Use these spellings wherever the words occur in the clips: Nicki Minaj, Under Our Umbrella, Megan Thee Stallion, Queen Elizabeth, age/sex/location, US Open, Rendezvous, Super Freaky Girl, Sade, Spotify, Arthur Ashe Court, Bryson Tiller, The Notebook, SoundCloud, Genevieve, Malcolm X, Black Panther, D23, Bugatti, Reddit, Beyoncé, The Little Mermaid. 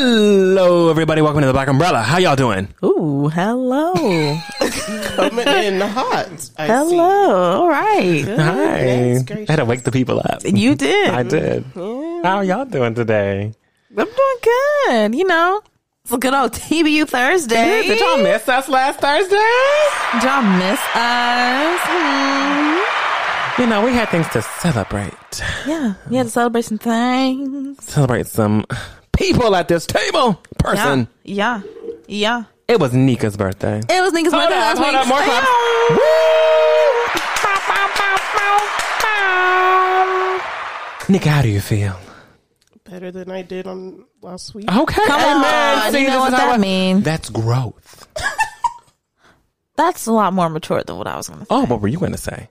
Hello, everybody. Welcome to the Black Umbrella. How y'all doing? Ooh, hello. Coming in hot. Hello. All right. Good. Hi. I had to wake the people up. You did. I did. Yeah. How are y'all doing today? I'm doing good. You know, it's a good old TBU Thursday. Did y'all miss us last Thursday? Did y'all miss us? You know, we had things to celebrate. Yeah, we had to celebrate some things. Celebrate some people at this table. Person. Yeah. It was Nika's birthday. Last week. Hold up, more claps. Woo! Nika, how do you feel? Better than I did on last week. Okay. Come on. See, you know what that means. That's growth. That's a lot more mature than what I was going to say. Oh, what were you going to say?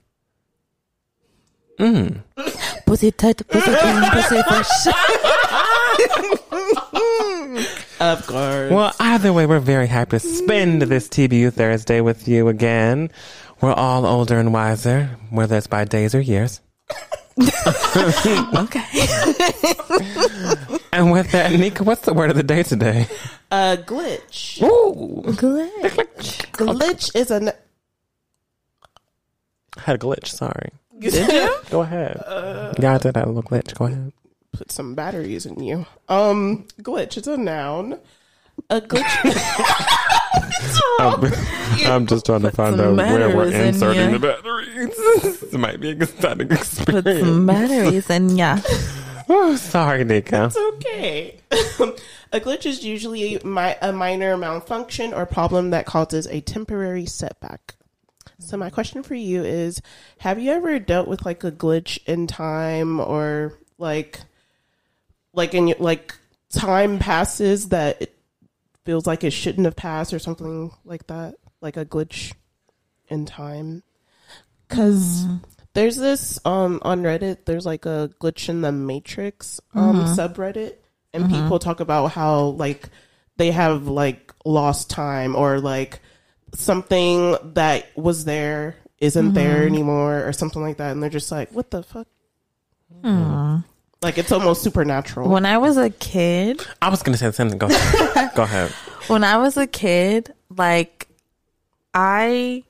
Pussy tight, pussy clean, pussy fresh. Of course. Well, either way, we're very happy to spend this TBU Thursday with you again. We're all older and wiser, whether it's by days or years. Okay. And with that, Nika, what's the word of the day today? Glitch. Ooh. Glitch. Glitch is a... I had a glitch, sorry. Did you? Go ahead. I did have a little glitch. Go ahead. Put some batteries in you. Glitch. It's a noun. A glitch. I'm just trying to find out where we're inserting the batteries. This might be a good starting experience. Put some batteries in ya. Oh, sorry, Nika. It's okay. A glitch is usually a minor malfunction or problem that causes a temporary setback. So my question for you is, have you ever dealt with like a glitch in time or like time passes that it feels like it shouldn't have passed or something like that, like a glitch in time? Because there's this on Reddit, there's like a glitch in the Matrix subreddit, and people talk about how like they have like lost time or like something that was there isn't there anymore or something like that, and they're just like, what the fuck? Like, it's almost supernatural. When I was a kid, I was gonna say something. Go ahead. When I was a kid, I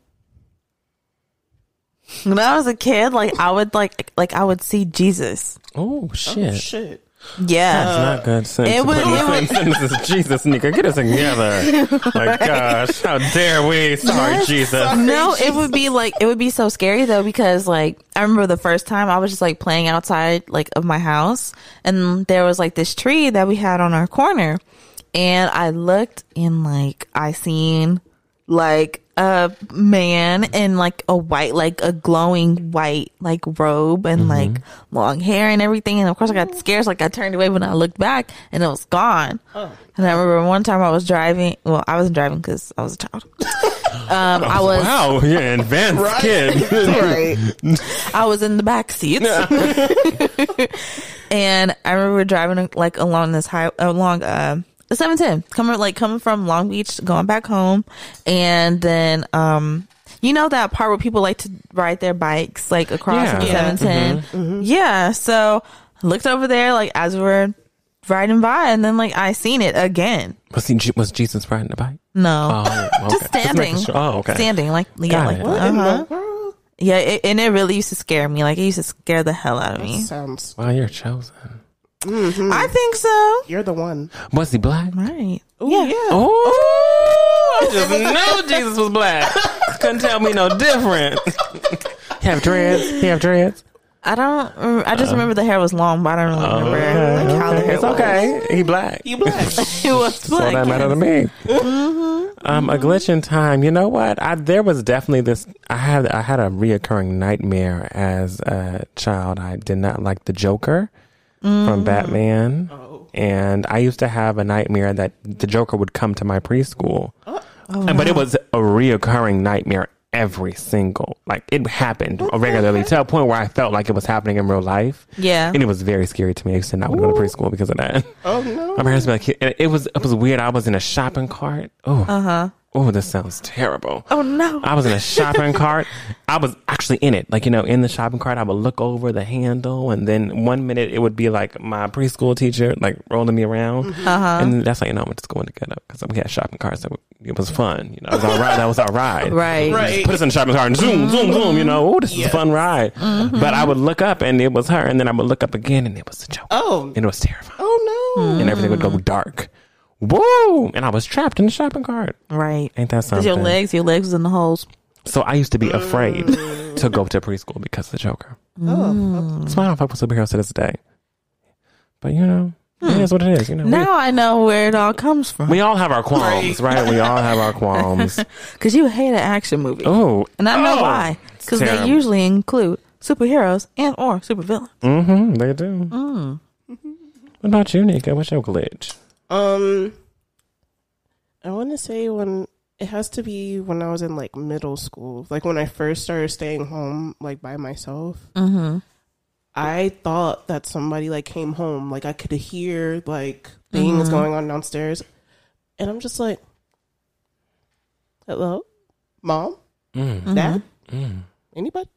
would see Jesus. Oh shit. Yeah, that's not good. Sense it was. Sentences. Jesus, Nika, get us together! My gosh, how dare we? Sorry, Jesus. No, Jesus. it would be so scary though, because like I remember the first time I was just like playing outside like of my house, and there was like this tree that we had on our corner, and I looked and like I seen like a man in like a white, like a glowing white like robe and like long hair and everything, and of course I got scared, so like I turned away when I looked back and it was gone. And I remember one time I was driving, well I wasn't driving because I was a child. Wow, you're an advanced kid. Right. I was in the back seats. And I remember driving like along this high, along the 710, coming from Long Beach, going back home, and then you know that part where people like to ride their bikes like across the 710. Yeah, so I looked over there like as we were riding by, and then like I seen it again. Was Jesus riding the bike? No, just standing. Just standing like and it really used to scare me. Like it used to scare the hell out of me. Wow, you're chosen. Mm-hmm. I think so. You're the one. Was he black? Right. Ooh, yeah. Oh, I just know Jesus was black. Couldn't tell me no different. He have dreads. I don't. I just remember the hair was long, but I don't really remember how the hair was. Okay, he black. You black. He was black. So that mattered to me. A glitch in time. You know what? There was definitely this. I had a reoccurring nightmare as a child. I did not like the Joker. From Batman. And I used to have a nightmare that the Joker would come to my preschool. But it was a reoccurring nightmare every single, like it happened regularly to a point where I felt like it was happening in real life. Yeah. And it was very scary to me. I used to not want to go to preschool because of that. Oh no. I remember it was weird. I was in a shopping cart. Oh. oh, this sounds terrible. Oh, no. I was in a shopping cart. I was actually in it. Like, you know, in the shopping cart, I would look over the handle. And then 1 minute, it would be like my preschool teacher, like, rolling me around. Uh-huh. And that's like, you know, I'm just going to get up. Because we had shopping carts. So it was fun. You know, it was our ride. That was our ride. Right. Just put us in the shopping cart and zoom, zoom, zoom. You know, oh, this is a fun ride. Mm-hmm. But I would look up, and it was her. And then I would look up again, and it was a joke. Oh. And it was terrifying. Oh, no. Mm. And everything would go dark. Whoa! And I was trapped in the shopping cart. Right. Ain't that something? Your legs was in the holes. So I used to be afraid to go to preschool because of the Joker. Oh. That's why I don't fuck with superheroes to this day. But you know, it is what it is. You know. Now I know where it all comes from. We all have our qualms, right? We all have our qualms. Because you hate an action movie. Oh. And I know why. Because they usually include superheroes and or supervillains. Mm-hmm. They do. Mm. What about you, Nika? What's your glitch? I want to say when I was in like middle school, like when I first started staying home, like by myself, I thought that somebody like came home, like I could hear like things going on downstairs, and I'm just like, hello, mom, dad, anybody?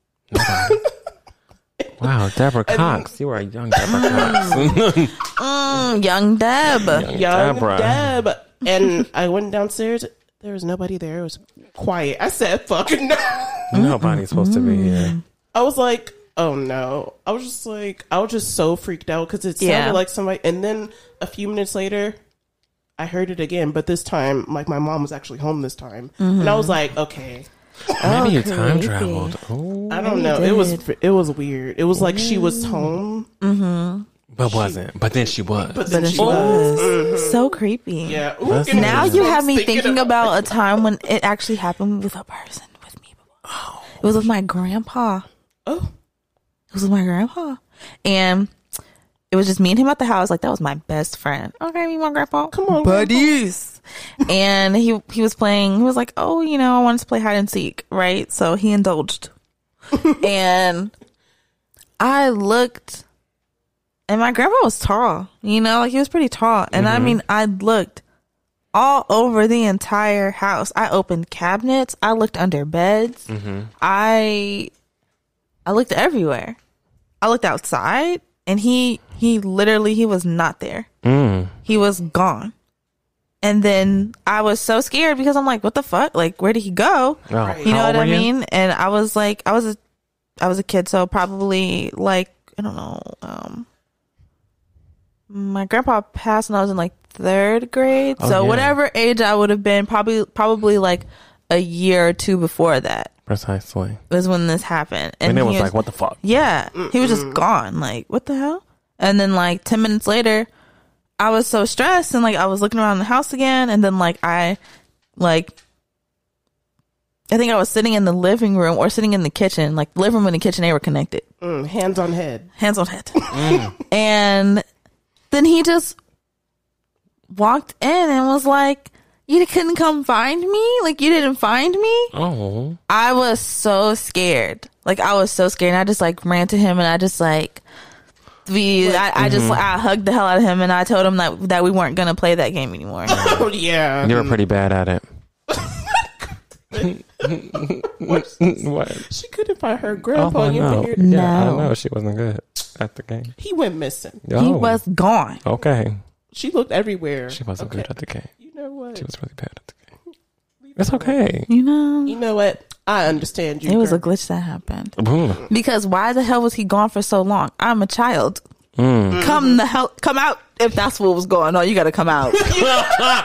Wow, Deborah Cox. You were a young Deborah Cox. Young Deb. And I went downstairs. There was nobody there. It was quiet. I said, fucking no. Nobody's supposed to be here. I was like, oh no. I was just so freaked out because it sounded like somebody. And then a few minutes later, I heard it again. But this time, like my mom was actually home this time. Mm-hmm. And I was like, okay. Maybe you time traveled. Ooh. I don't know. It was weird. It was like she was home, but wasn't. But then she was. But then she was. Mm-hmm. So creepy. Yeah. Ooh, now you have me thinking about a time when it actually happened with a person with me. Oh. It was with my grandpa. Oh. It was with my grandpa, and it was just me and him at the house. Like that was my best friend. Okay, me and my grandpa. Come on, buddies. And he was playing. He was like, oh, you know, I wanted to play hide and seek, right? So he indulged, and I looked, and my grandpa was tall, you know, like he was pretty tall, and I mean, I looked all over the entire house. I opened cabinets. I looked under beds. I looked everywhere. I looked outside, and he was not there. He was gone. And then I was so scared because I'm like, what the fuck? Like, where did he go? Oh, you know what I mean? And I was like, I was a kid, so probably like, I don't know. My grandpa passed when I was in like third grade. Whatever age I would have been, probably like a year or two before that. Precisely. Was when this happened. And it was like, what the fuck? Yeah. Mm-mm. He was just gone. Like, what the hell? And then like 10 minutes later, I was so stressed, and like I was looking around the house again, and then like I think I was sitting in the living room or sitting in the kitchen, like the living room and the kitchen, they were connected. Hands on head. And then he just walked in and was like, you couldn't come find me? Like you didn't find me? Oh. I was so scared. And I just like ran to him, and I just like, I hugged the hell out of him, and I told him that we weren't gonna play that game anymore. Oh, yeah, you were pretty bad at it. What? She couldn't find her grandpa. I know she wasn't good at the game. He went missing. Oh. He was gone. Okay. She looked everywhere. She wasn't good at the game. You know what? She was really bad at the game. It's okay. You know what? I understand you. It was a glitch that happened. Ooh. Because why the hell was he gone for so long? I'm a child. Come out if that's what was going on. You got to come out. You know?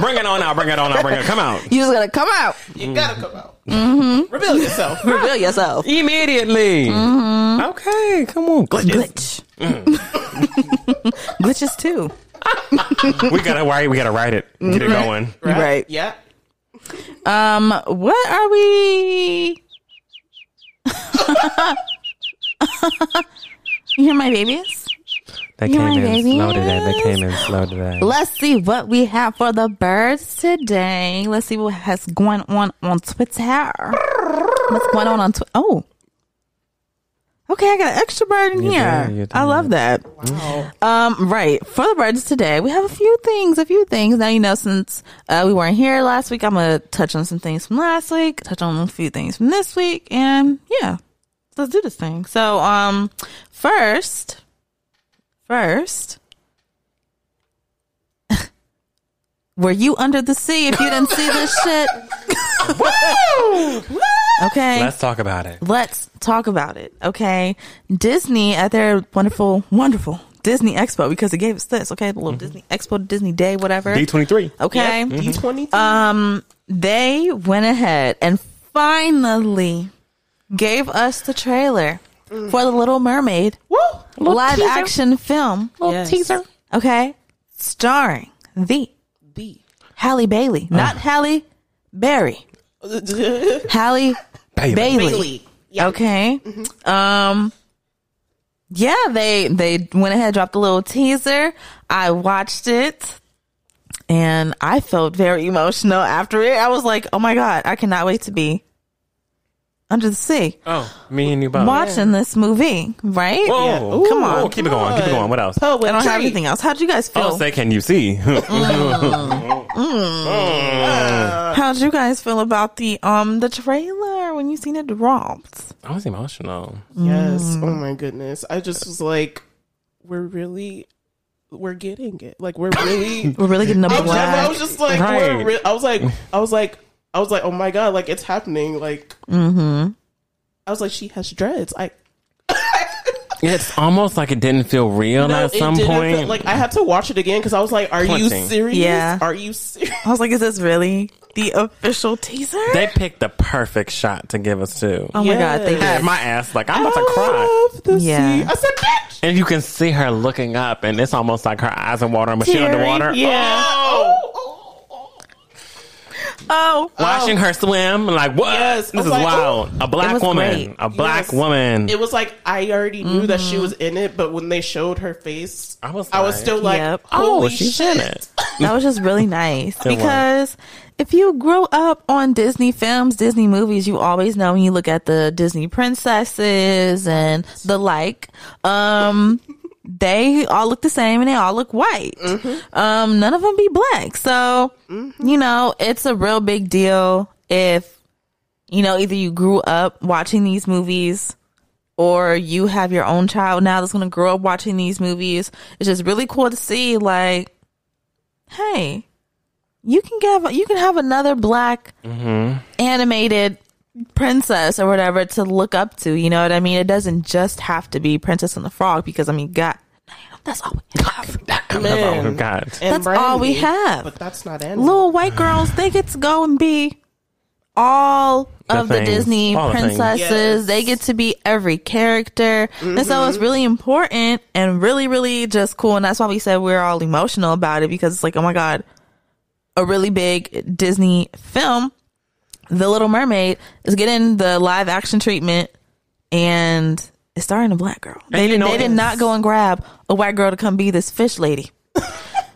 Bring it on out. Come out. You just got to come out. You got to come out. Mm-hmm. Reveal yourself. Reveal yourself. Immediately. Mm-hmm. Okay. Come on. Glitches. Glitches too. We got to write it. Get it going. Right. Yeah. What are we? You hear my babies? They came in slow today. Let's see what we have for the birds today. Let's see what has going on Twitter. What's going on Twitter? Oh. Okay, I got an extra bird in here. I love that. Wow. Right. For the birds today, we have a few things. Now, you know, since we weren't here last week, I'm going to touch on some things from last week, touch on a few things from this week, and yeah, let's do this thing. So, first, were you under the sea if you didn't see this shit? Woo! Woo! Okay. Let's talk about it. Okay. Disney at their wonderful, wonderful Disney Expo, because it gave us this. Okay. The little Disney Expo, Disney Day, whatever. D23. Okay. Yep. D23. They went ahead and finally gave us the trailer for The Little Mermaid. Woo! Live teaser. Action film. Little teaser. Okay. Starring the Halle Bailey. Not Halle Berry. Halle Bailey. Yeah. Okay. Mm-hmm. Yeah, they went ahead and dropped a little teaser. I watched it and I felt very emotional after it. I was like, oh my God, I cannot wait to be under the sea. Oh, me and you both. Watching this movie, right? Whoa. Yeah. Ooh, come on. Keep it going. What else? Oh, I don't have anything else. How'd you guys feel? Oh, say, can you see? How'd you guys feel about the trailer when you seen it dropped? I was emotional. Yes. Oh my goodness. I just was like, we're getting it. Like we're really getting the Black. I was just like, right. I was like, oh my God, like it's happening. Like I was like, she has dreads. It's almost like it didn't feel real at some point. Like I had to watch it again because I was like, "Are you serious? Yeah. Are you serious?" I was like, "Is this really the official teaser?" They picked the perfect shot to give us too. Oh my God, they had my ass like I'm about to cry. Sea. I said, "Bitch!" And you can see her looking up, and it's almost like her eyes are watering, but she's underwater. Yeah. Watching her swim, like what? Yes. This is like, wild. Oh. A black woman. It was like I already knew that she was in it, but when they showed her face, I was still like, "Oh, she's in it." That was just really nice because if you grow up on Disney films, Disney movies, you always know when you look at the Disney princesses and the like. They all look the same and they all look white. None of them be black. So, you know, it's a real big deal if, you know, either you grew up watching these movies or you have your own child now that's going to grow up watching these movies. It's just really cool to see like, hey, you can have another black animated princess or whatever to look up to, you know what I mean? It doesn't just have to be Princess and the Frog because I mean, God, that's all we have. But that's not it. Little white girls, they get to go and be all of the Disney princesses. They get to be every character, and so it's really important and really, really just cool. And that's why we said we're all emotional about it because it's like, oh my God, a really big Disney film. The Little Mermaid is getting the live action treatment and it's starring a black girl. They did not go and grab a white girl to come be this fish lady.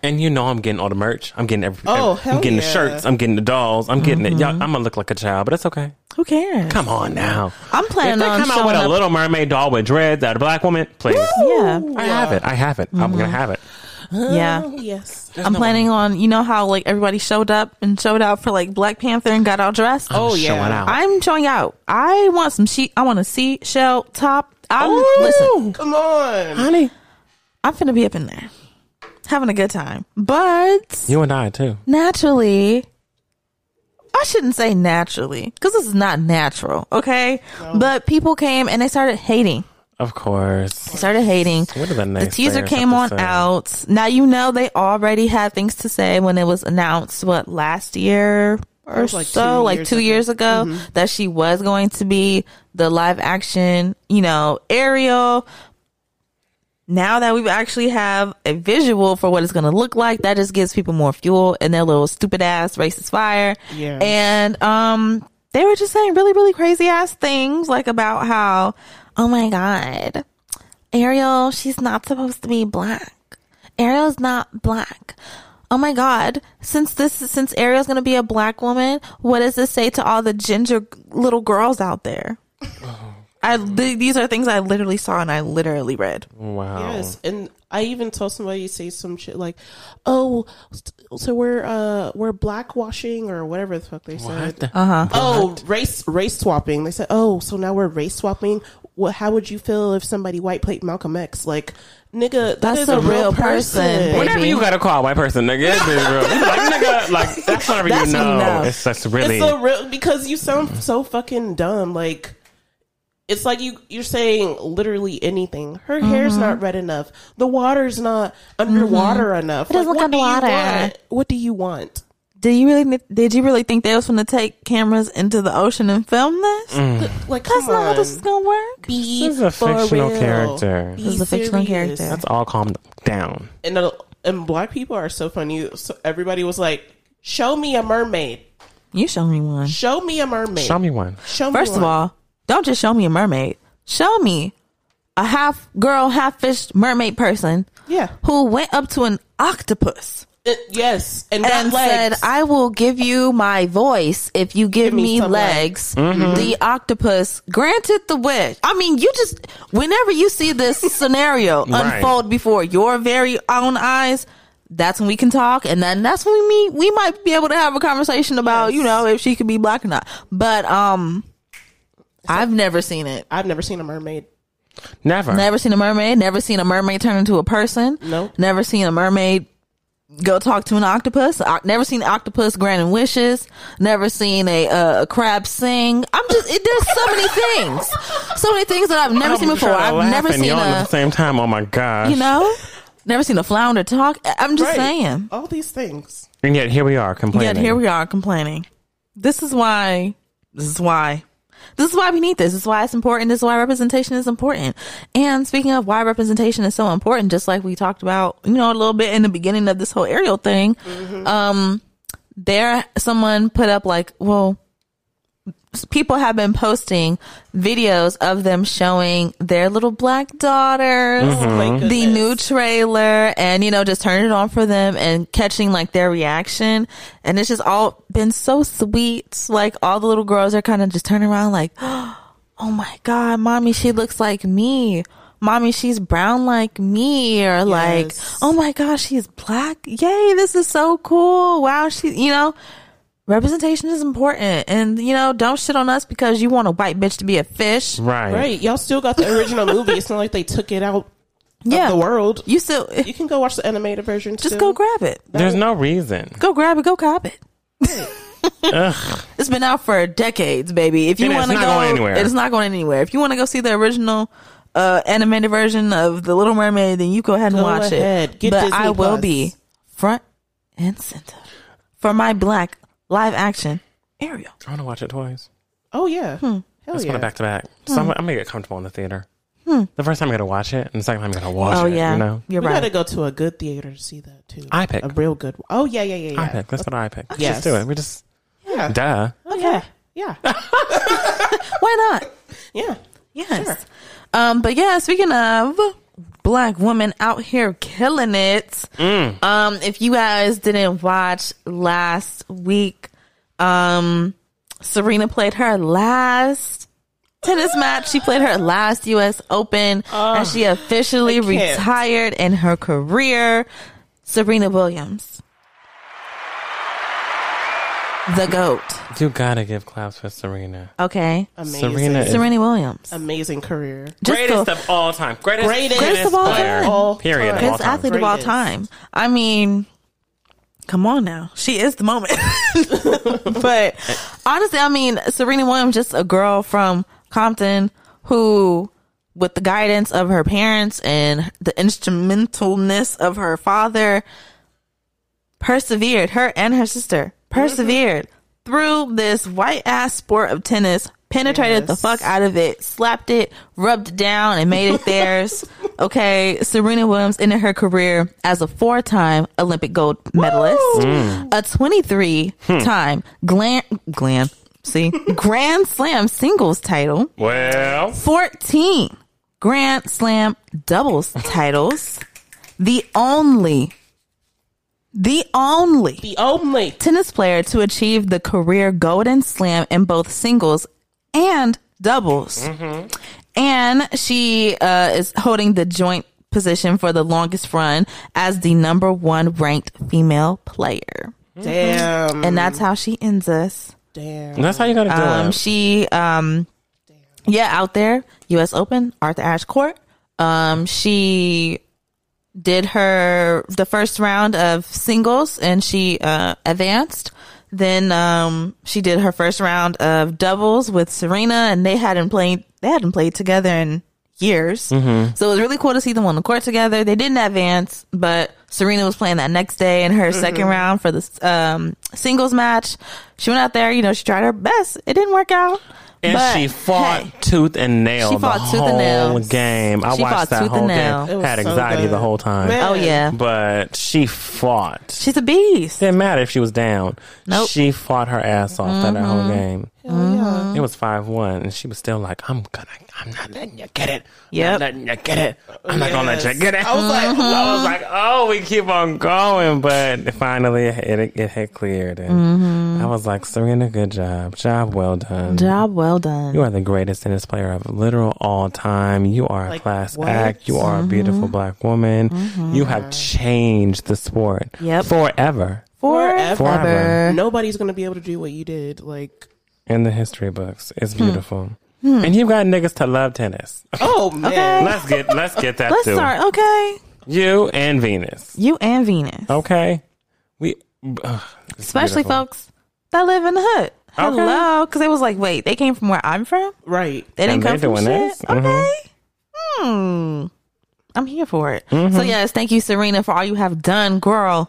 And you know I'm getting all the merch. I'm getting everything. I'm getting the shirts. I'm getting the dolls. I'm getting it. Y'all, I'm going to look like a child, but it's okay. Who cares? Come on now. I'm planning on showing up. If they come out with a Little Mermaid doll with dreads out of a black woman, please. Woo! Yeah. I have it. I'm going to have it. Yeah. Yes. There's I'm no planning one. On, you know how like everybody showed up and showed out for like Black Panther and got all dressed? I'm showing out. I want some sheet. I want a seashell top. Listen. Come on. Honey. I'm finna be up in there. Having a good time. But. You and I too. Naturally. I shouldn't say naturally because this is not natural. Okay. No. But people came and they started hating. Of course. I started hating. What are the next? The teaser came on out. Now, you know, they already had things to say when it was announced, last year or so, like 2 years ago, that she was going to be the live action, you know, Ariel. Now that we actually have a visual for what it's going to look like, that just gives people more fuel in their little stupid ass racist fire. Yeah. And they were just saying really, really crazy ass things like about how, oh my God, Ariel, she's not supposed to be black. Ariel's not black. Oh my God, since Ariel's going to be a black woman, what does this say to all the ginger little girls out there? Oh, These are things I literally saw and I literally read. Wow. Yes, and I even saw somebody say some shit like, "Oh, so we're blackwashing or whatever the fuck they said." Uh huh. Oh, race swapping. They said, "Oh, so now we're race swapping." Well, how would you feel if somebody white played Malcolm X? Like, nigga, that's a real person. Whenever you gotta call a white person, nigga, it's real. Like, nigga, like that's whenever you know. That's really. It's so real because you sound so fucking dumb. Like. It's like you're saying literally anything. Her hair's not red enough. The water's not underwater enough. It doesn't look underwater. What do you want? Did you really think they was going to take cameras into the ocean and film this? Like, that's not how this is going to work. This is a fictional character. This is a fictional character. That's all calmed down. And black people are so funny. So everybody was like, "Show me a mermaid." You show me one. Show me a mermaid. Show me one. Show me one. First of all. Don't just show me a mermaid. Show me a half girl, half fish mermaid person. Yeah. Who went up to an octopus. Yes. And said, "I will give you my voice if you give me legs." The octopus granted the wish. I mean, you just, whenever you see this scenario unfold before your very own eyes, that's when we can talk, and then that's when we might be able to have a conversation about, you know, if she could be black or not. But, I've never seen it. I've never seen a mermaid. Never. Never seen a mermaid. Never seen a mermaid turn into a person. No. Nope. Never seen a mermaid go talk to an octopus. Never seen an octopus granting wishes. Never seen a crab sing. There's so many things. So many things that I've never seen before. I've never seen at the same time. Oh my gosh. You know? Never seen a flounder talk. I'm just saying. All these things. And yet here we are complaining. This is why we need this. This is why it's important. This is why representation is important. And speaking of why representation is so important, just like we talked about, you know, a little bit in the beginning of this whole Ariel thing, someone put up like, well, people have been posting videos of them showing their little black daughters, the new trailer, and, you know, just turning it on for them and catching like their reaction. And it's just all been so sweet. Like all the little girls are kind of just turning around like, "Oh my God, mommy, she looks like me. Mommy, she's brown like me," or like, "Oh my gosh, she's black. Yay, this is so cool. Wow, she," you know. Representation is important, and you know, don't shit on us because you want a white bitch to be a fish, right? Y'all still got the original movie. It's not like they took it out of the world. You can go watch the animated version. Just go grab it. There's no reason. Go grab it. Go cop it. It's been out for decades, baby. If you want to go anywhere, it's not going anywhere. If you want to go see the original animated version of The Little Mermaid, then you go ahead and watch it. Get but Disney I will Plus. Be front and center for my black. Live action Ariel. I want to watch it twice. Oh, yeah. Let's put it back to back. So I'm going to get comfortable in the theater. The first time I'm going to watch it, and the second time I'm going to watch it. Oh, yeah. You know? You're right. We got to go to a good theater to see that, too. IPIC. A real good one. Oh, yeah. IPIC. That's what IPIC. Let's just do it. We just... Yeah. Duh. Okay. Yeah. Why not? Yeah. Yes. Sure. But, yeah, speaking of... Black woman out here killing it. If you guys didn't watch last week, Serena played her last tennis match. She played her last US Open, and she officially retired in her career. Serena Williams. The GOAT. You gotta give claps for Serena. Okay. Amazing. Serena Williams. Amazing career. Greatest of all time. Greatest of all player. Time. Period. Greatest athlete of all time. I mean, come on now. She is the moment. But honestly, I mean, Serena Williams, just a girl from Compton who, with the guidance of her parents and the instrumentalness of her father, persevered. Her and her sister. Persevered through this white ass sport of tennis, penetrated the fuck out of it, slapped it, rubbed it down, and made it theirs. Okay, Serena Williams ended her career as a 4-time Olympic gold medalist, a 23-time Grand Slam singles title, 14 Grand Slam doubles titles, the only tennis player to achieve the career Golden Slam in both singles and doubles. Mm-hmm. And she is holding the joint position for the longest run as the number one ranked female player. Damn. And that's how she ends us. Damn. That's how you gotta do it. She, yeah, out there, US Open, Arthur Ashe Court. She did the first round of singles and she advanced. Then she did her first round of doubles with Serena, and they hadn't played together in years. Mm-hmm. So it was really cool to see them on the court together. They didn't advance, but Serena was playing that next day in her mm-hmm. second round for the singles match. She went out there, she tried her best. It didn't work out. And but, she fought tooth and nail she fought the whole game. I watched that whole game. Had anxiety the whole time. Man. Oh, yeah. But she fought. She's a beast. Didn't matter if she was down. Nope. She fought her ass off mm-hmm. that whole game. Mm-hmm. It was 5-1, and she was still like, I'm not letting you get it. Yep. I'm not letting you get it. I'm not going to let you get it. I was like, oh, we keep on going. But finally, it had cleared. And mm-hmm. I was like, Serena, good job. Job well done. Job well done. You are the greatest tennis player of literal all time. You are a class act. You are mm-hmm. a beautiful black woman. Mm-hmm. You have changed the sport forever. Nobody's going to be able to do what you did. In the history books. It's beautiful. Hmm. And you've got niggas to love tennis. Oh, man. Okay. Let's get that too. Let's start, okay. You and Venus. Okay. Especially beautiful. Folks that live in the hood. Okay. Hello. Because it was like, wait, they came from where I'm from? Right. They didn't come from shit? Mm-hmm. Okay. Hmm. I'm here for it. Mm-hmm. So, yes, thank you, Serena, for all you have done, girl.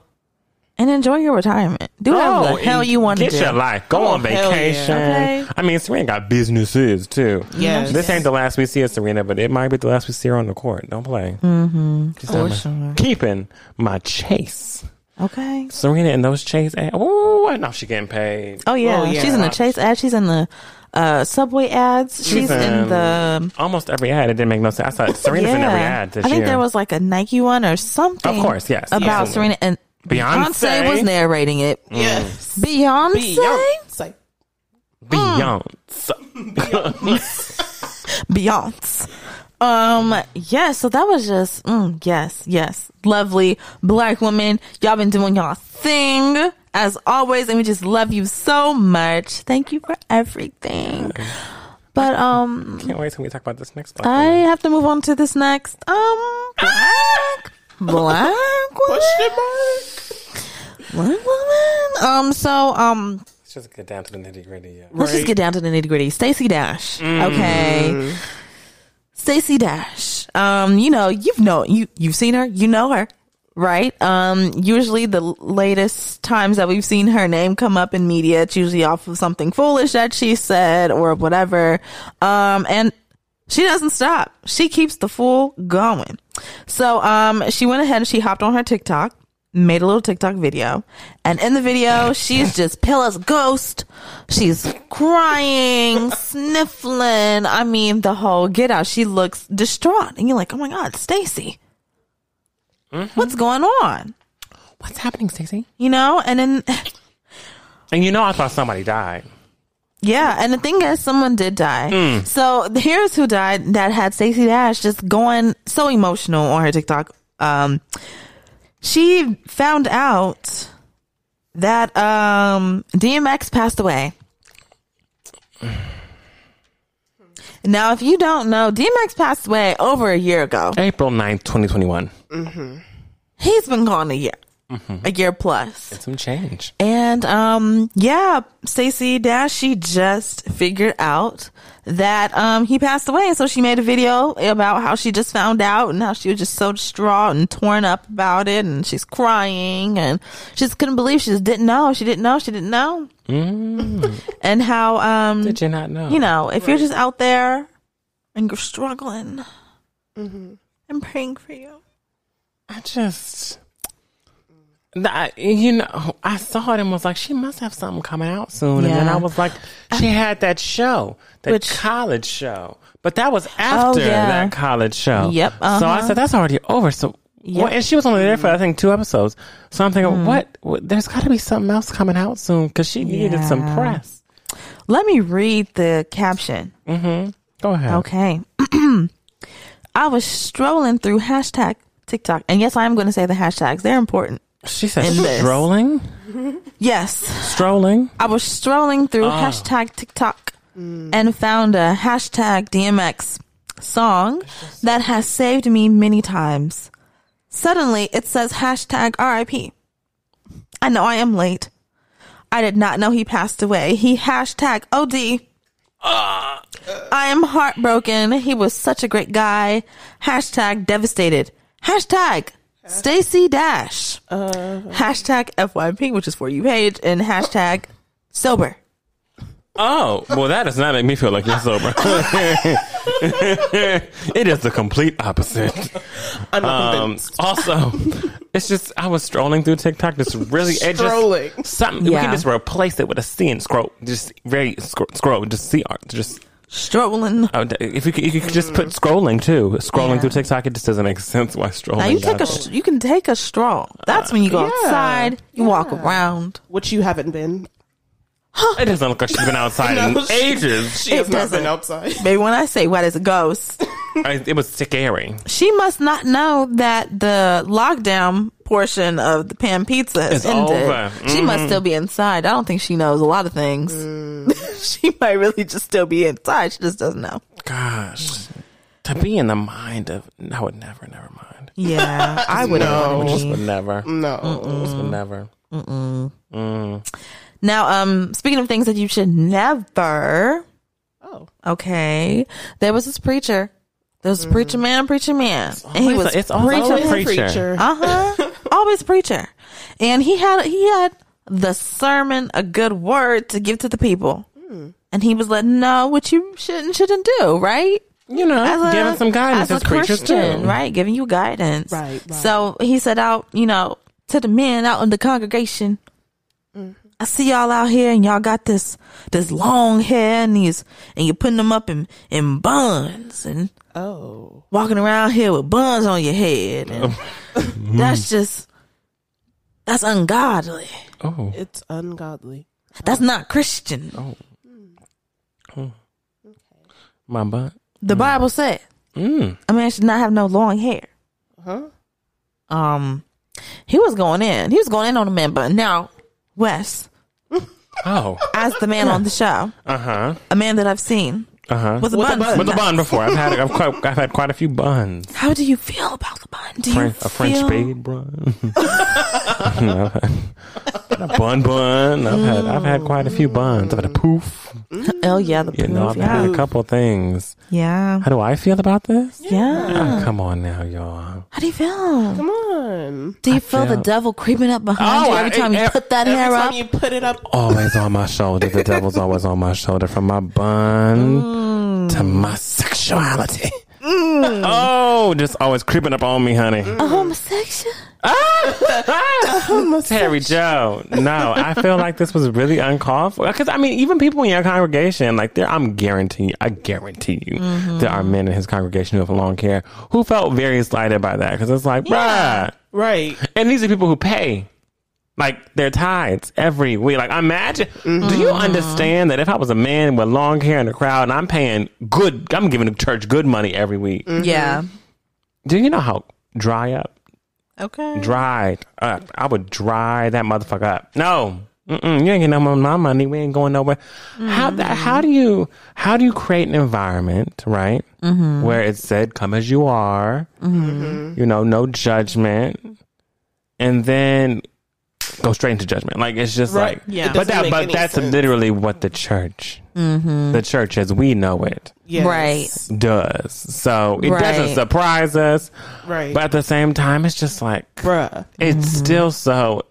And enjoy your retirement. Do whatever the hell you want to do. Get your life. Go on vacation. Yeah. Okay. I mean, Serena got businesses, too. Yes. This ain't the last we see of Serena, but it might be the last we see her on the court. Don't play. Mm-hmm. Sure. Keeping my chase. Okay. Serena and those chase ads. Oh, I know she getting paid. Oh, yeah. Oh, yeah. She's in the chase ad. She's in the Subway ads. She's in the... Almost every ad. It didn't make no sense. I saw Serena's in every ad this year. I think there was a Nike one or something. Of course, yes. About absolutely. Serena and... Beyonce was narrating it. Yes. Beyonce. So that was just yes. Lovely black woman. Y'all been doing y'all thing as always, and we just love you so much. Thank you for everything. But can't wait till we talk about this next black woman. I have to move on to this next black woman? Black woman? So. Let's just get down to the nitty gritty. Yeah. Stacey Dash. Mm. Okay. Stacey Dash. You've seen her. You know her. Right? Usually the latest times that we've seen her name come up in media, it's usually off of something foolish that she said or whatever. And she doesn't stop. She keeps the fool going. So she went ahead and she hopped on her TikTok, made a little TikTok video. And in the video, she's just pale as a ghost. She's crying, sniffling. I mean, the whole get out. She looks distraught. And you're like, oh, my God, Stacey. Mm-hmm. What's going on? What's happening, Stacey? And then. And I thought somebody died. Yeah, and the thing is, someone did die. Mm. So here's who died that had Stacey Dash just going so emotional on her TikTok. She found out that DMX passed away. Now, if you don't know, DMX passed away over a year ago. April 9th, 2021. Mm-hmm. He's been gone a year. Mm-hmm. A year plus. It's some change. And, Stacey Dash, she just figured out that, he passed away. And so she made a video about how she just found out and how she was just so distraught and torn up about it. And she's crying and she just couldn't believe she just didn't know. She didn't know. Mm. And how, did you not know? If you're just out there and you're struggling, mm-hmm. I'm praying for you. I saw it and was like, she must have something coming out soon. Yeah. And then I was like, she had that show, college show. But that was after that college show. Yep. Uh-huh. So I said, that's already over. So, and she was only there for, I think, 2 episodes. So I'm thinking, there's got to be something else coming out soon because she needed some press. Let me read the caption. Mm-hmm. Go ahead. Okay. I was strolling through hashtag TikTok. And yes, I am going to say the hashtags. They're important. She said strolling? Yes. Strolling? I was strolling through hashtag TikTok and found a hashtag DMX song that has saved me many times. Suddenly, it says hashtag RIP. I know I am late. I did not know he passed away. He hashtag OD. I am heartbroken. He was such a great guy. Hashtag devastated. Hashtag Stacey Dash. Hashtag FYP, which is for you page, and hashtag sober. Oh, well, that does not make me feel like you're sober. It is the complete opposite. I'm not convinced. Also, it's just, I was strolling through TikTok. Just really, it just, something, yeah. We can just replace it with a C and scroll. Just very, scroll, just C art. Just strolling. Oh, if you could just put scrolling too. Scrolling through TikTok, it just doesn't make sense why strolling. Now you can take a stroll. That's when you go outside, you walk around. Which you haven't been. It doesn't look like she's been outside in ages. She has not been outside. Baby, when I say wet as a ghost. It was scary. She must not know that the lockdown portion of the Pan Pizza has ended. Mm-hmm. She must still be inside. I don't think she knows a lot of things. She might really just still be inside. She just doesn't know. Gosh. To be in the mind of... I would never mind. Yeah. I would never. No. Just would never. Mm-mm. Mm. Now, speaking of things that you should never. Oh. Okay. There was this preacher. There was a preacher man. And he was always a preacher. Uh-huh. Always a preacher. And he had the sermon, a good word to give to the people. Mm. And he was letting know what you shouldn't do, right? You know, giving some guidance as a preachers Christian, too. Right? Giving you guidance. Right. So he set out, you know, to the men out in the congregation. I see y'all out here and y'all got this long hair and you're putting them up in buns and walking around here with buns on your head. And that's ungodly. Oh, it's ungodly. That's not Christian. Oh. Okay. My butt. The Bible said, a man should not have no long hair. Huh? He was going in. He was going in on the man bun. Now, Wes, as the man on the show, a man that I've seen with a bun. With a bun before. I've had quite a few buns. How do you feel about the bun? A French spade bun? A bun. I've had quite a few buns. I've had a poof. Oh yeah, the poof. You know, I've had a couple things. Yeah. How do I feel about this? Yeah. Oh, come on now, y'all. How do you feel? Come on. Do you feel the devil creeping up behind you every time you put that hair up? Every time you put it up. Always on my shoulder. The devil's always on my shoulder. From my bun to my sexuality. Mm. Oh, just always creeping up on me, honey. A homosexual? Terry Joe. No, I feel like this was really uncalled for. Because, I mean, even people in your congregation, like, I guarantee you, there are men in his congregation who have long hair who felt very slighted by that. Because it's like, bruh. Right. And these are people who pay. Like, their tithes every week. Like, imagine, do you understand that if I was a man with long hair in the crowd and I'm paying good, I'm giving the church good money every week. Mm-hmm. Yeah. Do you know how dried up? I would dry that motherfucker up. No. You ain't getting no more of my money. We ain't going nowhere. Mm-hmm. How do you create an environment, right, where it said, come as you are, you know, no judgment, and then... go straight into judgment. Like, it's just right. Like, yeah. But that's literally what the church, the church as we know it, does. So it doesn't surprise us. Right. But at the same time, it's just like, bruh, it's still so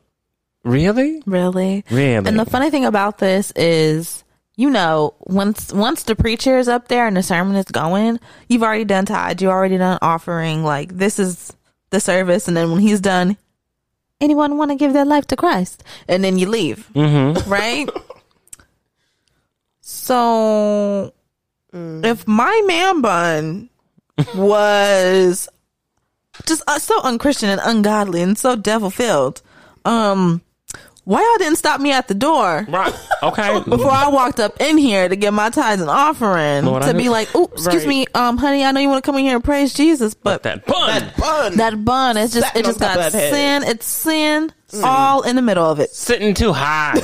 really. And the funny thing about this is, you know, once the preacher is up there and the sermon is going, you've already done tithe, you already done offering. Like, this is the service, and then when he's done. Anyone want to give their life to Christ? And then you leave. Mm-hmm. Right? So, if my man bun was just so unchristian and ungodly and so devil-filled, why y'all didn't stop me at the door? Right. Okay. Before I walked up in here to get my tithes and offering, Lord, to be like, ooh, excuse me, honey, I know you want to come in here and praise Jesus, but that bun, it's just, got sin. It's sin all in the middle of it. Sitting too high.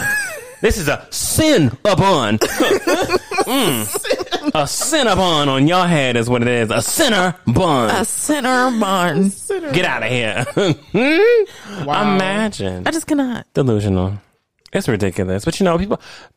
This is a sin a bun. A sinner bun on your head is what it is. A sinner bun. A sinner bun. Get out of here. Wow. Imagine. I just cannot. Delusional. It's ridiculous. But you know,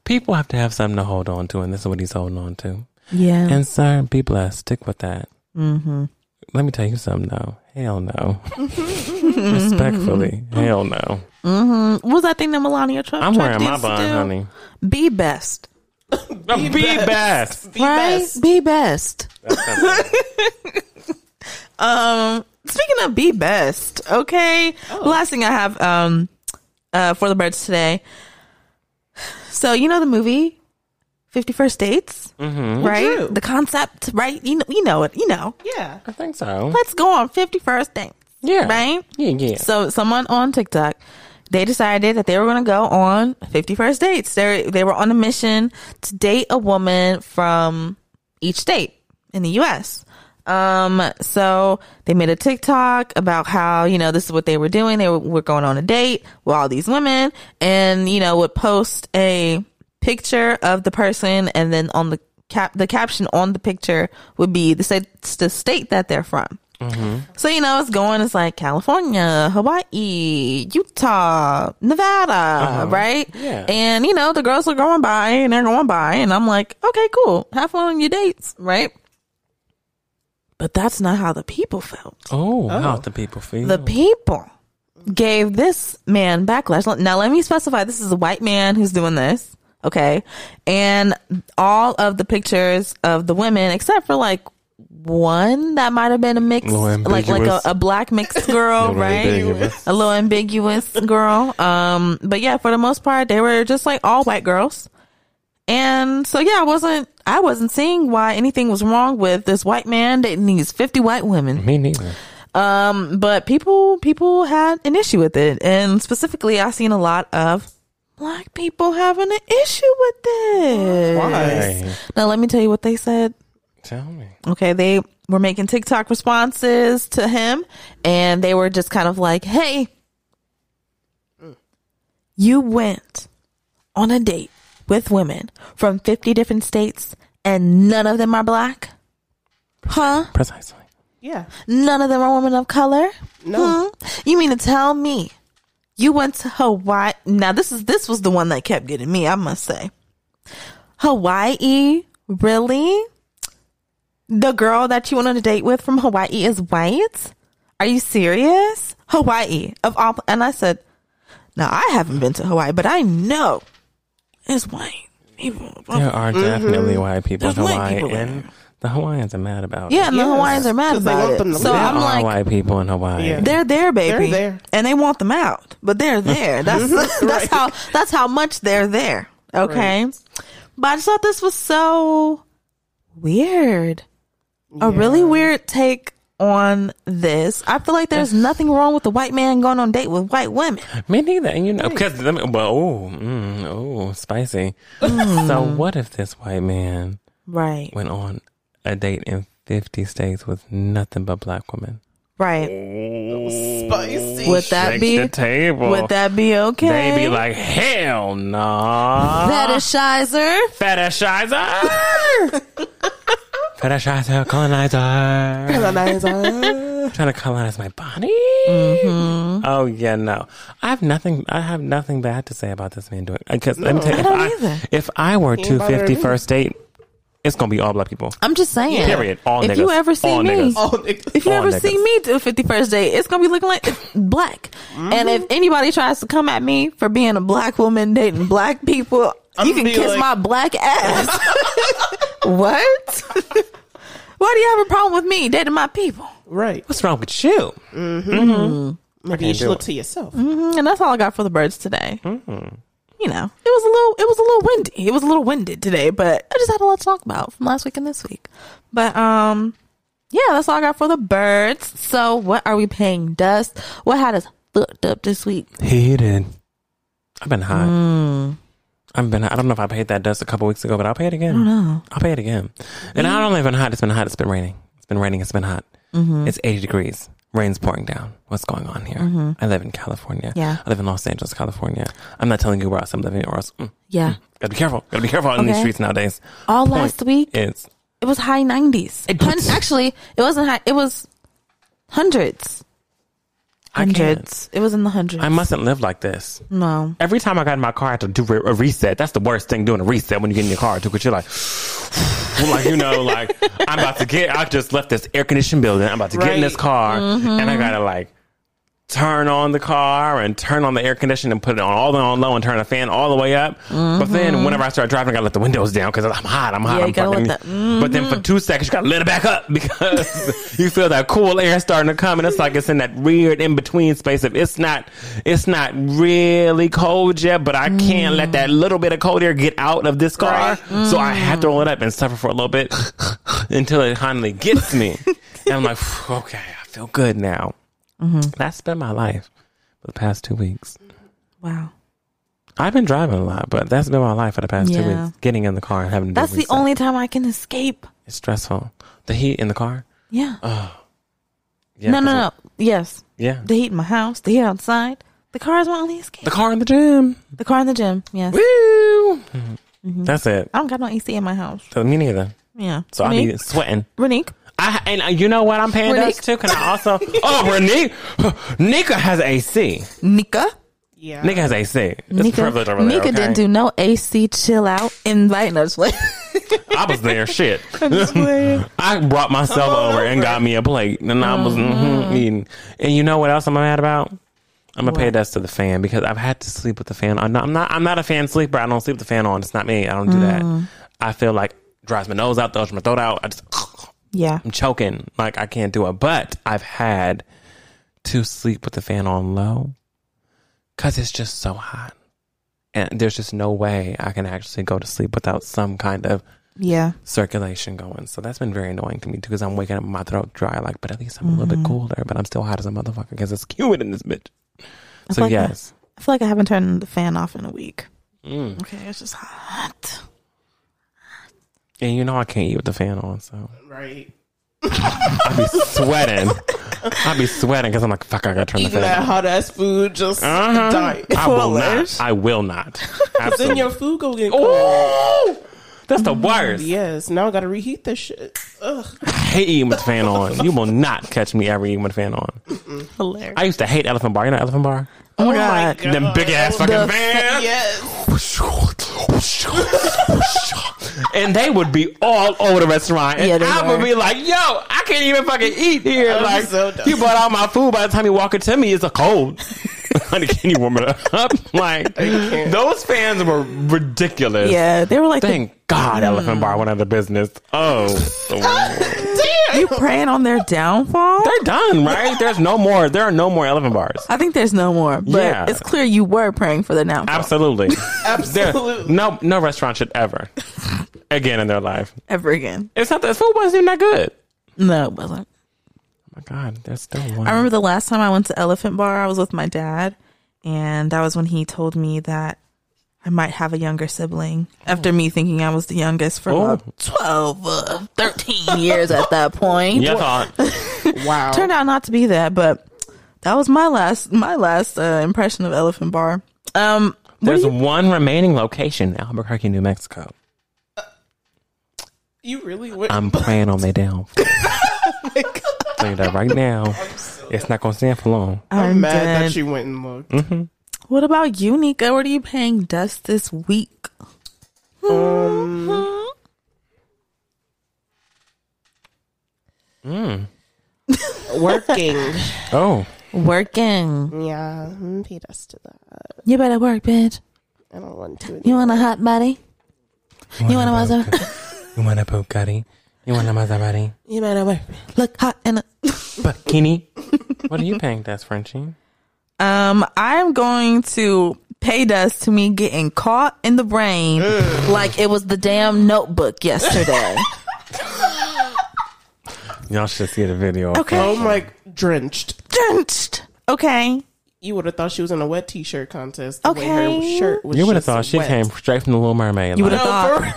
people have to have something to hold on to, and this is what he's holding on to. Yeah. And sir, be blessed. Stick with that. Mm-hmm. Let me tell you something though. Hell no. Respectfully. Hell no. Mm-hmm. What was that thing that Melania Trump I'm wearing my bun, honey. Be best. Be best. Right? Be best. Speaking of be best, okay. Oh. Last thing I have for the birds today. So you know the movie 51st Dates, right? The concept, right? You know it. Yeah, I think so. Let's go on 51st Dates. Yeah, right. Yeah. So someone on TikTok. They decided that they were going to go on 51st dates. They were on a mission to date a woman from each state in the U.S. So they made a TikTok about how, you know, this is what they were doing. They were going on a date with all these women and, you know, would post a picture of the person. And then on the caption on the picture would be the state that they're from. Mm-hmm. So, you know, it's like California, Hawaii, Utah, Nevada, right? Yeah. And, you know, the girls are going by and they're going by. And I'm like, okay, cool. Have fun on your dates, right? But that's not how the people felt. Oh. How the people feel. The people gave this man backlash. Now, let me specify, this is a white man who's doing this, okay? And all of the pictures of the women, except for like one that might have been a mix, like a black mixed girl, a little ambiguous girl. But yeah, for the most part, they were just like all white girls, and so yeah, I wasn't seeing why anything was wrong with this white man dating these 50 white women. Me neither. But people had an issue with it, and specifically, I've seen a lot of black people having an issue with this. Why? Now, let me tell you what they said. Tell me. Okay, they were making TikTok responses to him, and they were just kind of like, hey, you went on a date with women from 50 different states, and none of them are black? Huh? Precisely. Yeah. None of them are women of color? No. You mean to tell me you went to Hawaii? Now, this was the one that kept getting me, I must say. Hawaii? Really? The girl that you went on a date with from Hawaii is white? Are you serious? Hawaii. And I said, no, I haven't been to Hawaii, but I know it's white people. There are definitely white people in Hawaii. And the Hawaiians are mad about it. Yeah, and the Hawaiians are mad about it. So I'm like, white people in Hawaii. Yeah. They're there, baby. They're there. And they want them out. But they're there. That's that's how much they're there. Okay. Right. But I just thought this was so weird. A really weird take on this. I feel like there's nothing wrong with the white man going on a date with white women. Me neither. And you know, because spicy. So what if this white man went on a date in 50 states with nothing but black women? Right. Oh, spicy. Would that be okay? They be like, hell no. Nah. Fetishizer. Fetishizer, colonizer. Trying to colonize my body? Mm-hmm. Oh, yeah, no. I have nothing bad to say about this man doing it. Because if I were to 51st date, it's going to be all black people. I'm just saying. Yeah. Period. All niggas. If you ever see me do a 51st date, it's going to be looking like black. Mm-hmm. And if anybody tries to come at me for being a black woman dating black people, you can kiss my black ass. What? Why do you have a problem with me dating my people? Right. What's wrong with you? Mm-hmm. Mm-hmm. Maybe you should look to yourself. Mm-hmm. And that's all I got for the birds today. Mm-hmm. You know, it was a little winded today, but I just had a lot to talk about from last week and this week. But yeah, that's all I got for the birds. So what are we paying dust? What had us fucked up this week? He did. I've been hot. I don't know if I paid that dust a couple weeks ago, but I'll pay it again. I don't know. I'll pay it again. And I don't know if it's hot. It's been hot. It's been raining. It's been raining. It's been hot. Mm-hmm. It's 80 degrees. Rain's pouring down. What's going on here? Mm-hmm. I live in California. Yeah. I live in Los Angeles, California. I'm not telling you where else I'm living or else. Yeah. Gotta be careful. Gotta be careful out in these streets nowadays. All point last week, it was high 90s. Actually, it wasn't high. It was hundreds. Hundreds. It was in the hundreds. I mustn't live like this. No. Every time I got in my car, I had to do a reset. That's the worst thing, doing a reset when you get in your car, too, because you're like, I'm about to get, I just left this air conditioned building. I'm about to get in this car, and I got to turn on the car and turn on the air conditioning and put it on all the on low and turn the fan all the way up. Mm-hmm. But then whenever I start driving, I gotta let the windows down because I'm hot. Yeah, I'm fucking. Mm-hmm. But then for 2 seconds, you gotta let it back up because you feel that cool air starting to come, and it's like it's in that weird in between space of it's not really cold yet, but I can't let that little bit of cold air get out of this car, so I have to roll it up and suffer for a little bit until it finally gets me, and I'm like, okay, I feel good now. Mm-hmm. That's been my life for the past 2 weeks. Wow. I've been driving a lot, but that's been my life for the past 2 weeks. Getting in the car and having to do the only time I can escape. It's stressful. The heat in the car? Yeah. Oh. Yeah, no. Yes. Yeah. The heat in my house, the heat outside. The car is my only escape. The car in the gym. The car in the gym, yes. Woo! Mm-hmm. That's it. I don't got no AC in my house. So, me neither. Yeah. So Renique. I be sweating. Renique. And you know what? I'm paying dust too. Can I also? Renique. Nika has AC. Nika? Yeah. Nika has AC. It's Nika, privilege over there. Nika didn't do no AC chill out inviting us. I was there. Shit. I brought myself over and got me a plate. And I was eating. And you know what else I'm mad about? I'm going to pay dust to the fan because I've had to sleep with the fan on. I'm not a fan sleeper. I don't sleep with the fan on. It's not me. I don't do that. I feel like dries my nose out, throws my throat out. I just... Yeah. I'm choking. I can't do it. But I've had to sleep with the fan on low because it's just so hot. And there's just no way I can actually go to sleep without some kind of circulation going. So that's been very annoying to me, too, because I'm waking up with my throat dry. But at least I'm a little bit cooler. But I'm still hot as a motherfucker because it's humid in this bitch. So, yes. I feel like I haven't turned the fan off in a week. Mm. Okay, it's just hot. And I can't eat with the fan on, so. Right. I'll be sweating because I'm like, fuck, I gotta turn the fan on. Eating that hot ass food, just die. I will not. Absolutely. Then your food go get cold. That's the worst. Yes, now I gotta reheat this shit. Ugh. I hate eating with the fan on. You will not catch me ever eating with the fan on. Mm-mm. Hilarious. I used to hate Elephant Bar. You know Elephant Bar? Oh my God. Them big ass fucking fans. Yes. And they would be all over the restaurant. And I would be like, yo, I can't even fucking eat here. So you bought all my food. By the time you walk into me, it's a cold. Honey, can you warm it up? Those fans were ridiculous. Yeah, they were like, thank God Elephant Bar went out of business. Oh, damn. You praying on their downfall? They're done, right? There are no more Elephant Bars. I think there's no more, but it's clear you were praying for their downfall. Absolutely. No restaurant should ever again in their life. Ever again. It's not that food wasn't even that good. No, it wasn't. Oh my God, there's still one. I remember the last time I went to Elephant Bar, I was with my dad, and that was when he told me that I might have a younger sibling after me thinking I was the youngest for about 12, 13 years at that point. Yeah, wow. Turned out not to be that, but that was my last impression of Elephant Bar. There's one remaining location in Albuquerque, New Mexico. You really would? I'm praying on their downfall. Oh my God. That right now, it's not gonna stand for long. I'm mad dead. That you went and looked. Mm-hmm. What about you, Nika? What are you paying dust this week? Working. Working. Yeah, I'm pay dust to that. You better work, bitch. I don't want to. You want a hot body? You want a Maserati? You want a Bugatti? You want a Maserati? You better work. Look hot in a bikini. What are you paying dust, Frenchie? I'm going to pay dust to me getting caught in the rain like it was the damn Notebook yesterday. Y'all should see the video. Okay. Oh my, drenched. Okay. you would have thought she was in a wet t-shirt contest. The way her shirt was. You would have thought she came straight from the Little Mermaid. You would have thought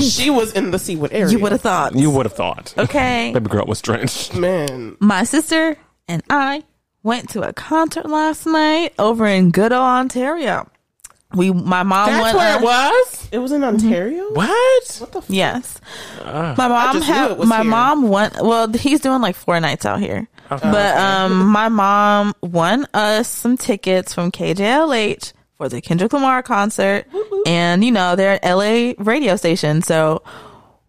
she was in the sea with Ariel. You would have thought. You would have thought. Okay. Baby girl was drenched. Man, my sister and I went to a concert last night over in good old Ontario. My mom That's went. That's where it was? It was in Ontario? Mm-hmm. What? What the fuck? Yes. My mom went. Well, he's doing like 4 nights out here. Okay. But my mom won us some tickets from KJLH for the Kendrick Lamar concert. Woo-hoo. And, you know, they're an LA radio station. So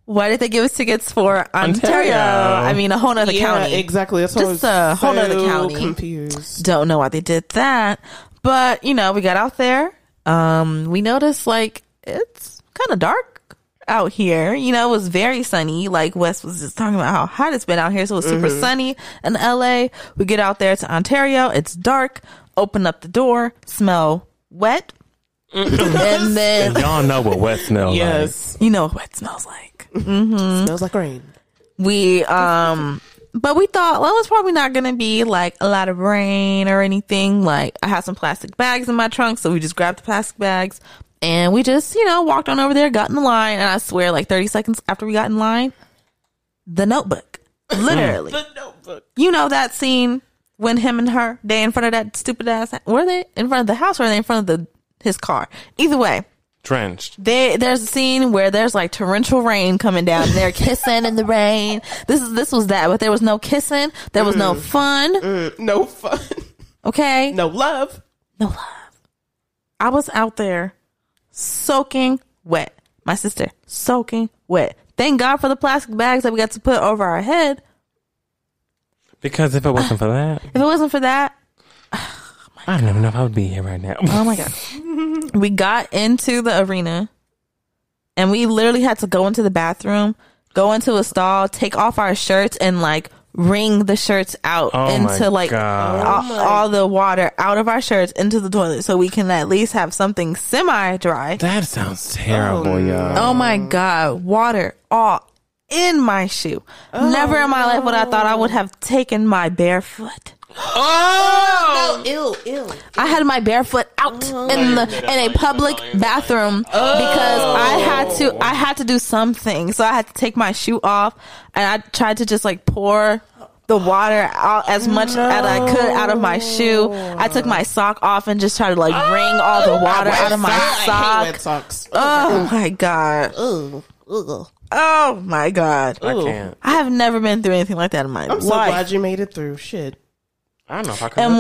why did they give us tickets for Ontario? I mean, a whole nother county. Exactly. That's just a whole nother county. Confused. Don't know why they did that. But, you know, we got out there. We noticed like it's kind of dark out here. You know, it was very sunny. Like Wes was just talking about how hot it's been out here. So it was super sunny in LA. We get out there to Ontario. It's dark. Open up the door. Smell wet. And then and y'all know what wet smells like. Yes. You know what wet smells like. It smells like rain. But we thought, well, it's probably not going to be like a lot of rain or anything. Like I had some plastic bags in my trunk. So we just grabbed the plastic bags and we just, you know, walked on over there, got in the line. And I swear like 30 seconds after we got in line, The Notebook, literally. The Notebook. You know that scene when him and her, they in front of that stupid ass, were they in front of the house or were they in front of his car? Either way. Drenched. There's a scene where there's like torrential rain coming down and they're kissing in the rain. This was that, but there was no kissing. There was no fun. No fun. Okay. No love. No love. I was out there soaking wet. My sister, soaking wet. Thank God for the plastic bags that we got to put over our head. Because if it wasn't for that. I don't even know if I would be here right now. Oh my God. We got into the arena and we literally had to go into the bathroom, go into a stall, take off our shirts and like wring the shirts out into like all the water out of our shirts into the toilet so we can at least have something semi-dry. That sounds terrible, y'all. Oh my God. Water all in my shoe. Oh, never in my life would I thought I would have taken my bare foot. Oh, no, ew. I had my barefoot out in a public bathroom because I had to do something. So I had to take my shoe off and I tried to just like pour the water out as much as I could out of my shoe. I took my sock off and just tried to like wring all the water out of my sock. I hate wet socks. Oh my God. Ugh. Oh my God. I can't. I have never been through anything like that in my life. I'm so glad you made it through. Shit. I don't know if I could. And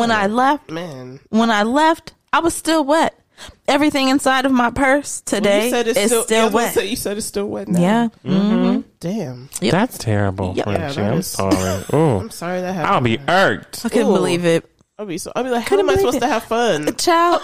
when I left, I was still wet. Everything inside of my purse today is still wet. You said it's still wet now. Yeah. Mm-hmm. Damn. Yep. That's terrible. Yep. I'm sorry. Ooh. I'm sorry that happened. I'll be irked. I couldn't believe it. I'll be like, how am I supposed to have fun? The child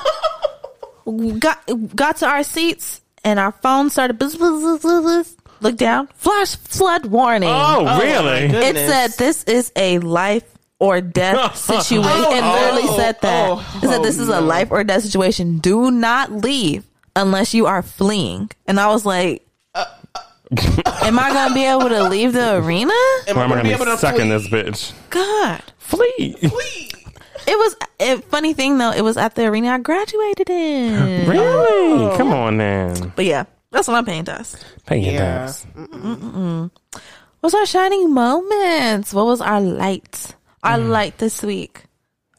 got to our seats and our phone started. Look down. Flash flood warning. Oh, really? It said this is a life or death situation. It said this is a life or death situation. Do not leave unless you are fleeing. And I was like, am I going to be able to leave the arena? Or am I going to be stuck in this bitch? God. Flee. It was a funny thing though. It was at the arena I graduated in. Really? Oh. Come on then. But yeah, that's what I'm paying tax. What's our shining moments? What was our light? Our light this week,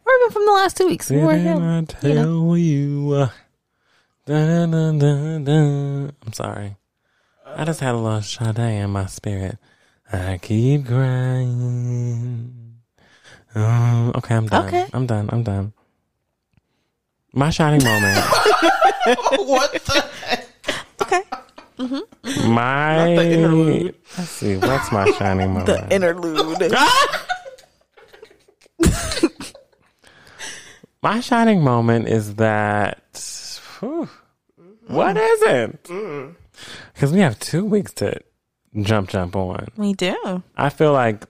or even from the last 2 weeks. Did I tell you? I'm sorry. I just had a little Sade in my spirit. I keep crying. Okay, I'm done. Okay. I'm done. My shining moment. What the heck? Okay. Mm-hmm. Not the interlude. Let's see. What's my shining moment? The interlude. My shining moment is that what is it? Because we have 2 weeks to jump on. We do. I feel like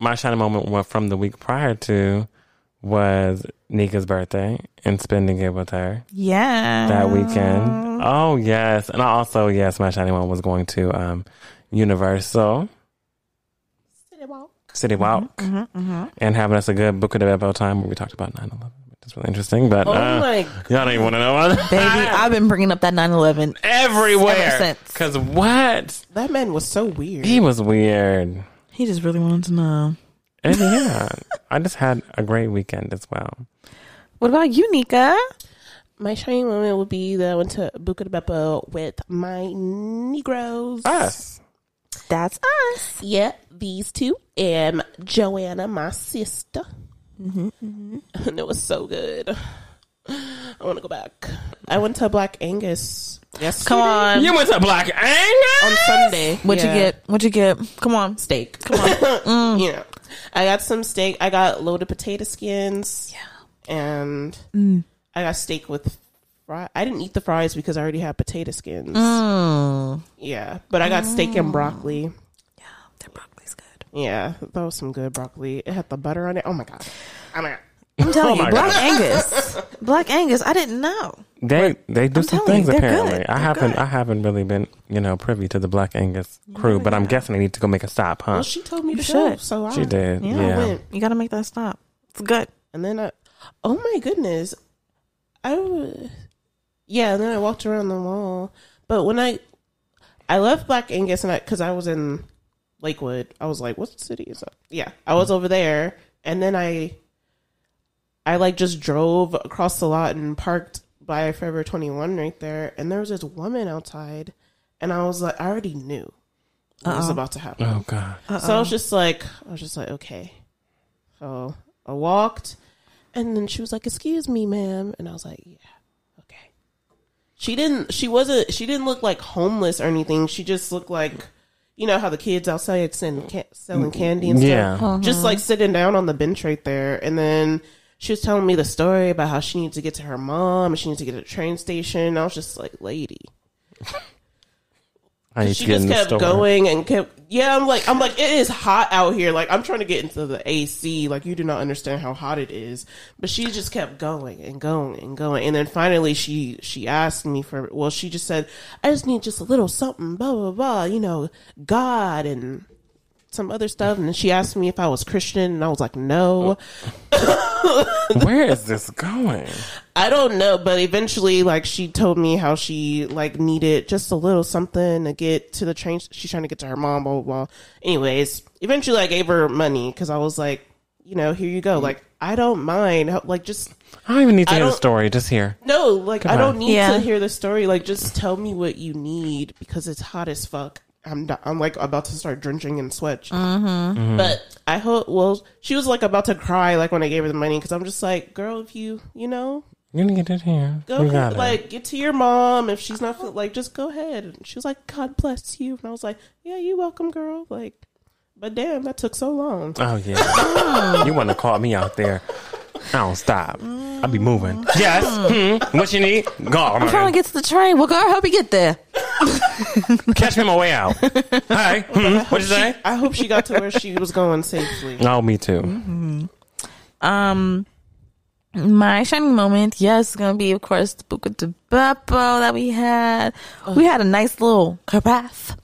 my shining moment from the week prior to was Nika's birthday and spending it with her. Yeah, that weekend. Oh yes, and also yes, my shining moment was going to Universal. City Walk and having us a good Buca di Beppo time where we talked about 9/11. That's really interesting, but y'all don't even want to know about that. Baby, I've been bringing up that 9/11 everywhere. Because what? That man was so weird. He was weird. He just really wanted to know. And yeah, I just had a great weekend as well. What about you, Nika? My shining moment would be that I went to Buca di Beppo with my Negroes. Us. That's us. Yeah, these two. And Joanna, my sister. Mm-hmm, mm-hmm. And it was so good. I want to go back. I went to Black Angus. Yes, come on. You went to Black Angus on Sunday. What'd you get? Come on, steak. Come on. Yeah, I got some steak. I got loaded potato skins. Yeah, and I got steak with fries. I didn't eat the fries because I already had potato skins. Yeah, but I got steak and broccoli. Yeah, their broccoli's good. Yeah, that was some good broccoli. It had the butter on it. Oh my god! I'm telling you, Black Angus. Black Angus. I didn't know they do some things apparently. Good. I haven't really been privy to the Black Angus crew, but I'm guessing I need to go make a stop, huh? Well, she told me to go, so she did. Yeah. I went. You got to make that stop. It's good. And then, oh my goodness, And then I walked around the mall, but when I left Black Angus, and because I was in Lakewood, I was like, what city is that? Yeah, I was over there, and then I like just drove across the lot and parked by Forever 21 right there, and there was this woman outside, and I was like, I already knew what was about to happen. Oh god. So I was just like okay, so I walked, and then she was like, excuse me, ma'am, and I was like, yeah, okay. She didn't look like homeless or anything. She just looked like, you know how the kids outside selling candy and stuff? Yeah. Uh-huh. Just like sitting down on the bench right there. And then she was telling me the story about how she needs to get to her mom and she needs to get to the train station. And I was just like, lady. She just kept going and kept. Yeah, I'm like, it is hot out here. Like, I'm trying to get into the AC. Like, you do not understand how hot it is. But she just kept going and going and going. And then finally, she asked me for. Well, she just said, I just need just a little something, blah blah blah. God and some other stuff. And then she asked me if I was Christian, and I was like, no. Where is this going? I don't know, but eventually, she told me how she needed just a little something to get to the train. She's trying to get to her mom, blah blah blah. Anyways, eventually I gave her money because I was like, here you go. Like, I don't mind. I don't even need to hear the story. Just hear. No, I don't need to hear the story. Like, just tell me what you need because it's hot as fuck. I'm about to start drenching in sweat. Mm-hmm. But I hope. Well, she was about to cry when I gave her the money because I'm just like, girl, if you're gonna get it here. Go ahead, get to your mom if she's not just go ahead. And she was like, God bless you, and I was like, yeah, you're welcome, girl. But damn, that took so long. Oh yeah, you want to call me out there? I don't stop. I'll be moving. Yes. What you need? Go. I'm trying to get to the train. Well, girl, I help you get there. Catch me on my way out. Hi. What'd you say? I hope she got to where she was going safely. Oh, me too. Mm-hmm. My shining moment, yes, is going to be, of course, the Buca di Beppo that we had. Ugh. We had a nice little carafe.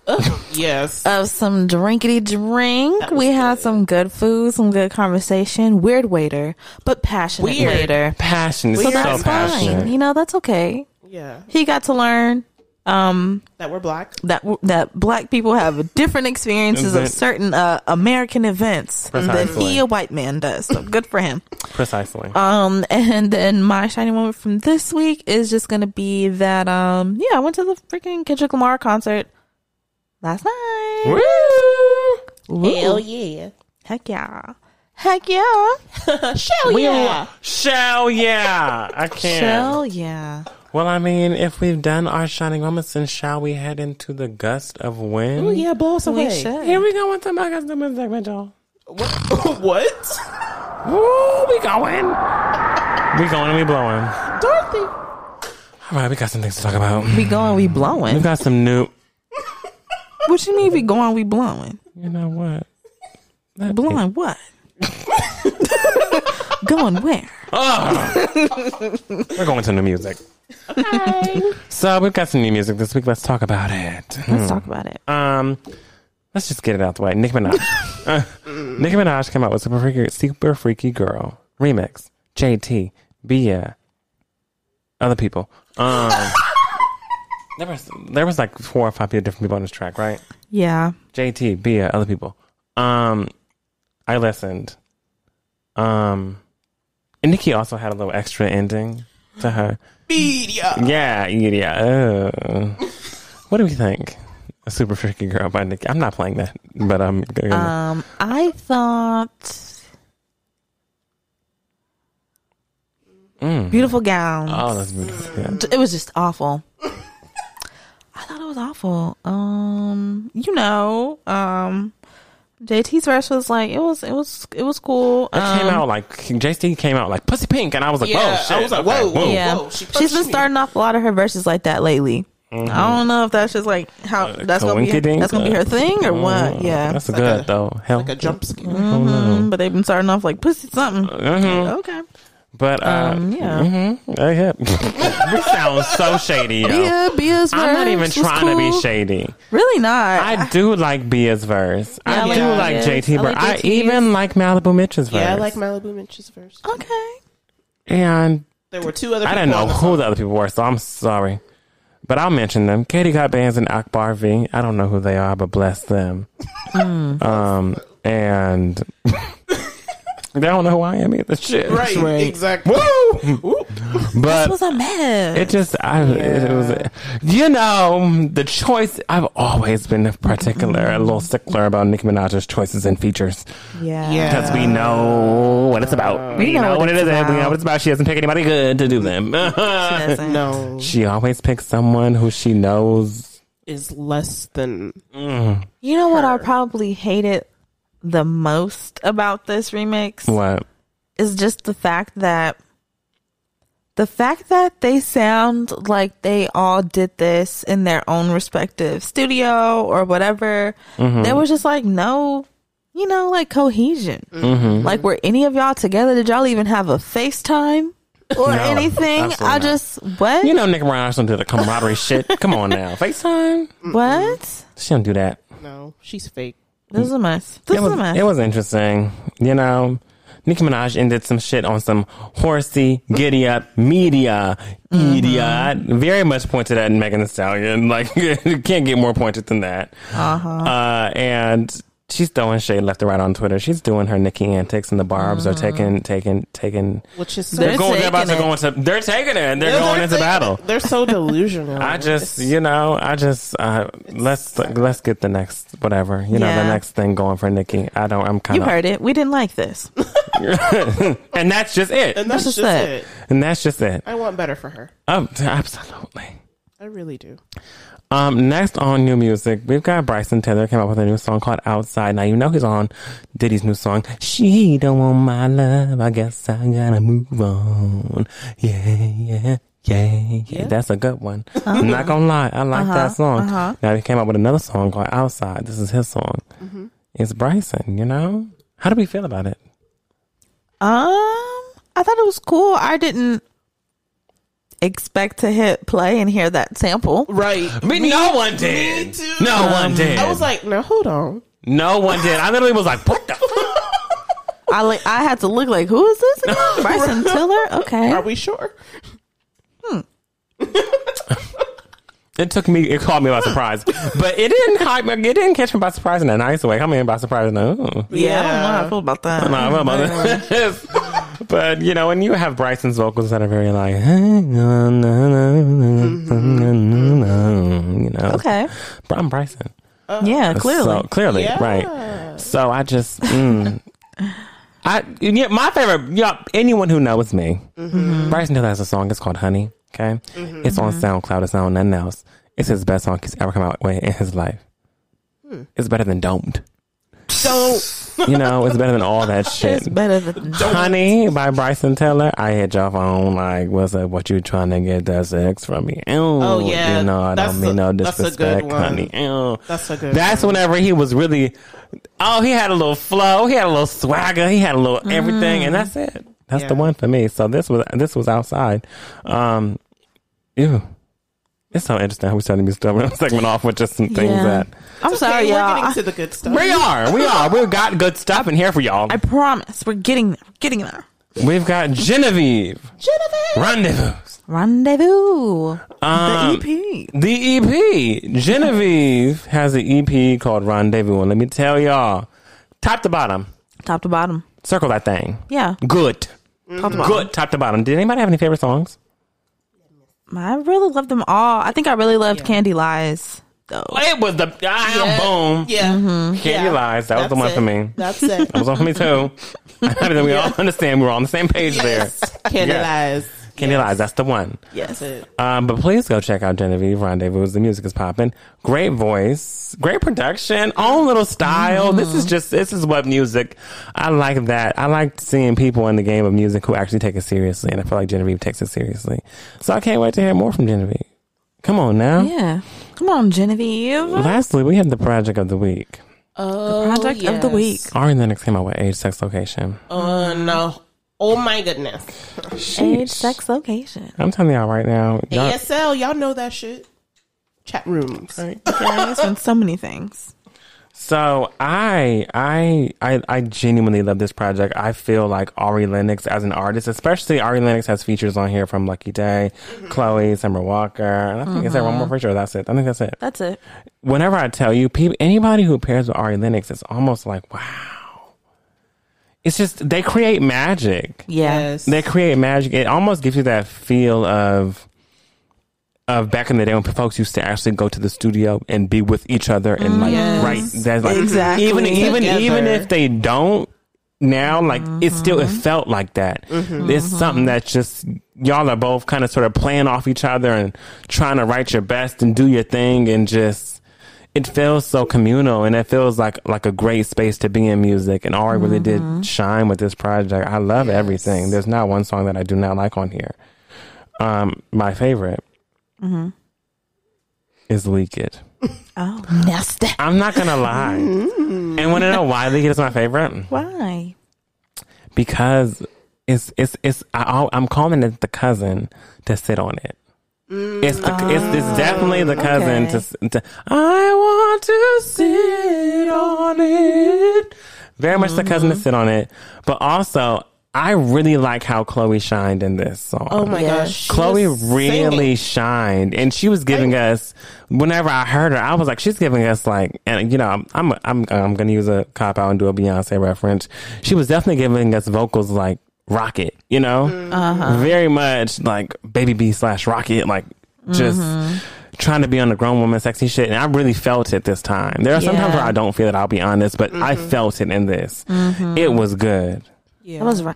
Yes. Of some drinkity drink. We had some good food, some good conversation. Weird waiter, but passionate waiter. Passion. So that's fine. That's okay. Yeah. He got to learn. That we're black. That black people have different experiences of certain American events than he, a white man, does. So good for him. Precisely. And then my shining moment from this week is just going to be that I went to the freaking Kendrick Lamar concert last night. Woo! Woo. Hell yeah! Heck yeah! Heck yeah! Shell yeah! Shell yeah! I can't. Shell yeah! Well, I mean, if we've done our shining moments, then shall we head into the gust of wind? Oh, yeah, blow us away. We should. Here we go with the gust of wind segment, y'all. What? Ooh, we going. We going and we blowing. Dorothy. All right, we got some things to talk about. We going, we blowing. We got some new. What you mean we going, we blowing? You know what? That blowing what? Going where? We're going to new music. Okay. So we've got some new music this week. Let's talk about it. Let's talk about it. Let's just get it out the way. Nicki Minaj. Nicki Minaj came out with Super Freaky Girl remix. JT, But yeah, other people. There was like 4 or 5 different people on this track, right? Yeah. JT, Bia, other people. I listened. And Nicki also had a little extra ending to her. Media. Yeah, media. What do we think? A Super Freaky Girl by Nicki. I'm not playing that, but I'm going to. I thought beautiful gowns. Oh, that's beautiful. Yeah. It was just awful. I thought it was awful. JT's verse was like it was cool. It came out like JT came out like pussy pink, and I was like, yeah, whoa, shit. I was like, okay, whoa, yeah. Whoa. She's been starting off a lot of her verses like that lately. Mm-hmm. I don't know if that's just like how that's gonna be her thing or what. Yeah, that's good like though. Hell, like a jump scare. Mm-hmm. But they've been starting off like pussy something. Mm-hmm. Okay. But yeah, mm-hmm. Yeah. We sound so shady, yo. Bia's verse. I'm not even trying to be shady. Really not. I do like Bia's verse. Yeah, I do like JT verse. I even like Malibu Mitch's verse. Yeah, I like Malibu Mitch's verse. Okay. And there were 2 other people. I didn't know who the other people were, so I'm sorry. But I'll mention them. Katie Got Bands and Akbar V. I don't know who they are, but bless them. And they don't know who I am either. Shit. Right. Exactly. Woo! But this was a mess. It just, it was, the choice. I've always been a little stickler about Nicki Minaj's choices and features. Yeah. Because we know what it's about. We know what it is. We know what it's about. She doesn't pick anybody good to do them. She doesn't. No. She always picks someone who she knows is less than. You know what? I probably hate it the most about this remix is just the fact that they sound like they all did this in their own respective studio or whatever. Mm-hmm. There was just like no cohesion. Mm-hmm. Like, were any of y'all together? Did y'all even have a FaceTime or anything? What? Nicki Minaj don't do the camaraderie shit. Come on now. FaceTime? What? She don't do that. No, she's fake. This is a mess. It was interesting. Nicki Minaj ended some shit on some horsey, giddy up, media, idiot. Very much pointed at Megan Thee Stallion. Like, you can't get more pointed than that. Uh-huh. And she's throwing shade left and right on Twitter. She's doing her Nicki antics, and the Barbs are taking. Which is they're taking it. They're going into battle. They're so delusional. Let's get the next whatever. The next thing going for Nicki. You heard it. We didn't like this. And that's just it. I want better for her. Absolutely. I really do. Next on new music, we've got Bryson Tiller came up with a new song called Outside. Now, he's on Diddy's new song. She don't want my love. I guess I gotta move on. Yeah. That's a good one. Uh-huh. I'm not gonna lie. I like that song. Uh-huh. Now, he came up with another song called Outside. This is his song. Mm-hmm. It's Bryson, How do we feel about it? I thought it was cool. I didn't expect to hit play and hear that sample. Right. But no one did. Me too. No one did. I was like, no, hold on. No one did. I literally was like, what the fuck? I had to look like, who is this again? Bryson Tiller? Okay. Are we sure? It caught me by surprise. But it didn't catch me by surprise in a nice way. How many by surprise in a I don't know how I feel about that. But, when you have Bryson's vocals that are very like, Okay. But I'm Bryson. Yeah, clearly. So, clearly, yeah. Right. So I just, my favorite, anyone who knows me, Bryson Tiller has a song, it's called Honey, okay? Mm-hmm. It's on SoundCloud, it's not on nothing else. It's his best song he's ever come out with in his life. It's better than Don't. It's better than all that shit. It's better than Honey by Bryson Tiller. I hit your phone like, what's up? What you trying to get that sex from me? I don't mean no disrespect, honey. That's a good one. That's whenever he was really, he had a little flow, he had a little swagger, he had a little everything, and that's it. That's the one for me. So this was Outside. Ew. It's so interesting how we started this segment off with just some things that... I'm sorry, y'all. We're getting to the good stuff. We are. We've got good stuff in here for y'all. I promise. We're getting there. We've got Genevieve. Rendezvous. The EP. Genevieve has an EP called Rendezvous. And let me tell y'all, top to bottom. Circle that thing. Yeah. Good. Mm-hmm. Good. Top to bottom. Did anybody have any favorite songs? I really loved them all. I think I really loved Candy Lies, though. It was the boom. Yeah. Mm-hmm. Candy Lies. That was the one for me. That's it. That was one for me, too. We all understand. We're all on the same page there. Candy Lies. Candy Lies. That's the one. Yes. But please go check out Genevieve Rendezvous. The music is popping. Great voice. Great production. Own little style. Mm-hmm. This is what music. I like that. I like seeing people in the game of music who actually take it seriously. And I feel like Genevieve takes it seriously. So I can't wait to hear more from Genevieve. Come on now. Yeah. Come on, Genevieve. Lastly, we had the project of the week. The project of the week. Ari Lennox came out with Age, Sex, Location. Oh, no. Oh, my goodness. Sheesh. Age, sex, location. I'm telling y'all right now. Y'all, ASL, y'all know that shit. Chat rooms. Right? Yeah, it's on so many things. So I genuinely love this project. I feel like Ari Lennox as an artist, especially Ari Lennox has features on here from Lucky Day, Chloe, Summer Walker. And I think is there one more feature? That's it. I think that's it. That's it. Whenever I tell you, anybody who pairs with Ari Lennox, it's almost like, wow. It's just, they create magic. Yes. They create magic. It almost gives you that feel of back in the day when folks used to actually go to the studio and be with each other and exactly. Even if they don't now, it felt like that. Mm-hmm. It's something that just, y'all are both kind of sort of playing off each other and trying to write your best and do your thing and just. It feels so communal, and it feels like a great space to be in music. And Ari really did shine with this project. I love everything. There's not one song that I do not like on here. My favorite is Leak It. Oh, nasty. I'm not going to lie. And want to know why Leak It is my favorite? Why? Because I'm calling it the cousin to sit on it. It's definitely the cousin to I want to sit on it. Very much the cousin to sit on it. But also, I really like how Chloe shined in this song. Oh my gosh. Chloe really shined. And she was giving us, whenever I heard her, I was like, she's giving us like, and you know, I'm going to use a cop out and do a Beyoncé reference. She was definitely giving us vocals like, Rocket, you know, very much like Baby B / Rocket, like just trying to be on the grown woman sexy shit. And I really felt it this time. There are some times where I don't feel it, I'll be honest, but I felt it in this. It was good. Yeah.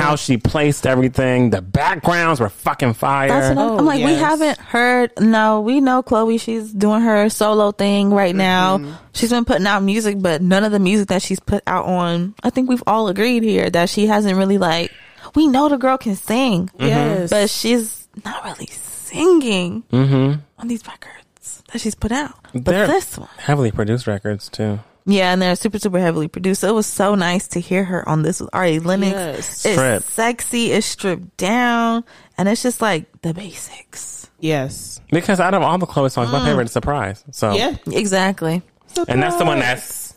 How she placed everything. The backgrounds were fucking fire. That's what I'm like, we haven't heard. No, we know Chloe. She's doing her solo thing right now. She's been putting out music, but none of the music that she's put out on. I think we've all agreed here that she hasn't really like. We know the girl can sing, but she's not really singing on these records that she's put out. But they're this one heavily produced records too. Yeah, and they're super, super heavily produced. It was so nice to hear her on this with Ari Lennox. Yes. It's sexy, it's stripped down, and it's just like the basics. Yes. Because out of all the Chloe songs, my favorite is Surprise. So yeah, exactly. Surprise. And that's the one that's...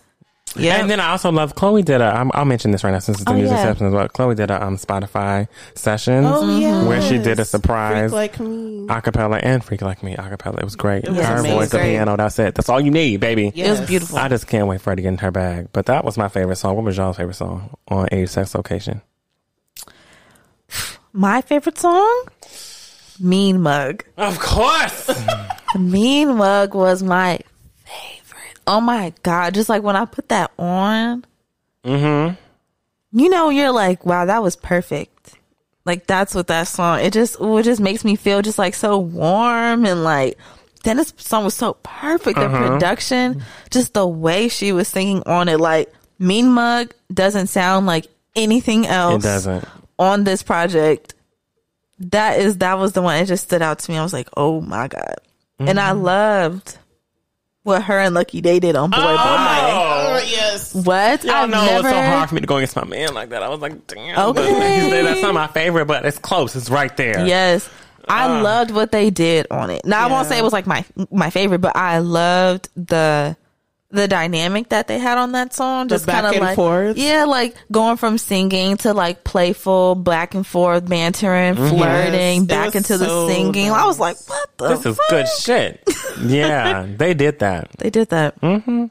Yeah. And then I also love Chloe did a... I'll mention this right now since it's the music section as well. Chloe did a Spotify sessions where she did a surprise like acapella and Freak Like Me acapella. It was great. It was her amazing voice, the piano, that's it. That's all you need, baby. Yes. It was beautiful. I just can't wait for her to get in her bag. But that was my favorite song. What was y'all's favorite song on Age, Sex, Location? My favorite song? Mean Mug. Of course! The Mean Mug was my... Oh my God. Just like when I put that on, you know, you're like, wow, that was perfect. Like that's what that song, it just makes me feel just like so warm. And like, then this song was so perfect. The production, just the way she was singing on it, like Mean Mug doesn't sound like anything else. It doesn't. On this project. That was the one. It just stood out to me. I was like, oh my God. And I loved what her and Lucky Day did on Boy Bye. Oh, yes. What? Y'all know it was so hard for me to go against my man like that. I was like, damn. Okay. That's not my favorite, but it's close. It's right there. Yes. I loved what they did on it. Now, I won't say it was like my favorite, but I loved the the dynamic that they had on that song, just kind of like forth. Yeah, like going from singing to like playful back and forth bantering, flirting, back into the singing. Nice. I was like, what the fuck? This is good shit. Yeah, they did that. They did that. Mm-hmm.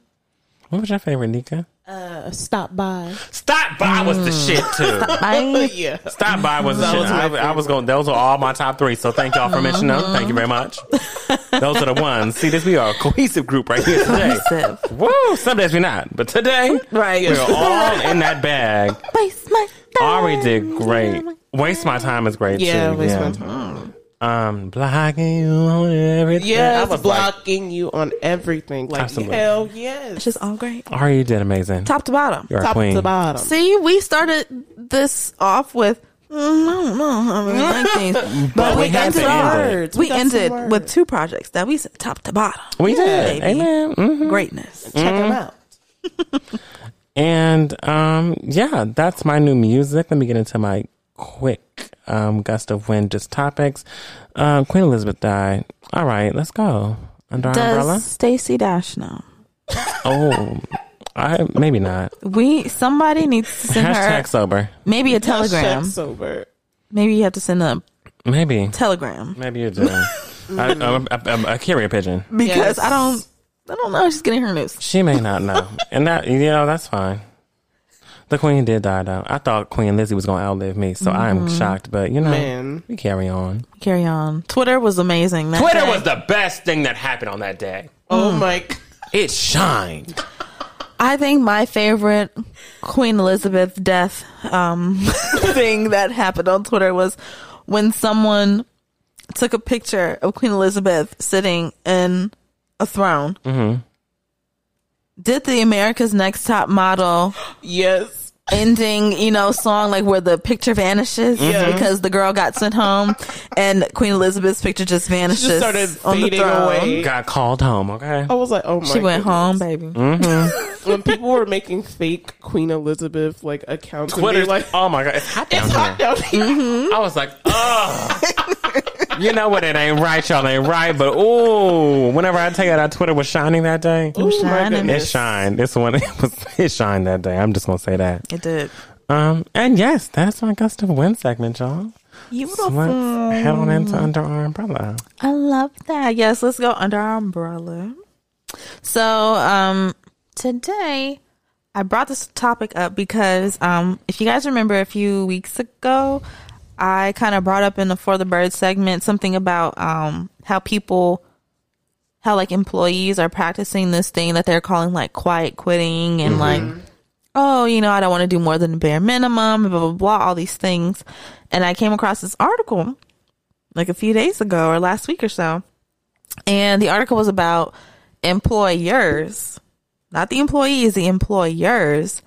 What was your favorite, Nika? Stop By. Stop By was the shit too. Stop By. Yeah. Stop By was the shit. I was going, those were all my top three. So thank y'all for mentioning them. Thank you very much. Those are the ones. See this, we are a cohesive group right here today. Woo, some days we're not. But today, right, we're all in that bag. Waste My Time. Ari did great. Waste My Time is great too. Waste My Time. Blocking you on everything. Yeah, I was blocking you on everything. Like, absolutely. Hell yes. It's just all great. Ari, you did amazing. Top to bottom. You're top to bottom. See, we started this off with, I don't know. But we ended ours. We ended with two projects that we said top to bottom. We did. Baby. Amen. Mm-hmm. Greatness. Check them out. And, yeah, that's my new music. Let me get into my quick gust of wind, just topics. Queen Elizabeth died. All right, let's go. Under Our Umbrella. Does Stacey Dash know? Oh, maybe not. Somebody needs to send her sober. Maybe a telegram. Sober. Maybe you have to send a telegram. Maybe you do. A carrier pigeon. Because I don't know. She's getting her news. She may not know, and that that's fine. The Queen did die, though. I thought Queen Lizzie was going to outlive me, so I am shocked. But, we carry on. Carry on. Twitter was amazing. Twitter was the best thing that happened on that day. Oh, my God. It shined. I think my favorite Queen Elizabeth death thing that happened on Twitter was when someone took a picture of Queen Elizabeth sitting in a throne. Mm-hmm. Did the America's Next Top Model ending, song, like where the picture vanishes because the girl got sent home and Queen Elizabeth's picture just vanishes. She just started fading away. Got called home, okay? I was like, oh my God. She went home, baby. Mm-hmm. When people were making fake Queen Elizabeth like accounts, Twitter's like, oh my God, it's hot down here. Mm-hmm. I was like, oh. You know what? It ain't right. Y'all ain't right. But, ooh, whenever I tell you that Twitter was shining that day. Ooh, it shined. It shined that day. I'm just going to say that. It did. And, yes, that's my Gust of Wind segment, y'all. Beautiful. So let's head on into Under Our Umbrella. I love that. Yes, let's go Under Our Umbrella. So, today, I brought this topic up because if you guys remember a few weeks ago, I kind of brought up in the For the Bird segment something about how employees are practicing this thing that they're calling like quiet quitting and like, oh, I don't want to do more than the bare minimum, blah, blah, blah, all these things. And I came across this article like a few days ago or last week or so. And the article was about employers, not the employees, the employers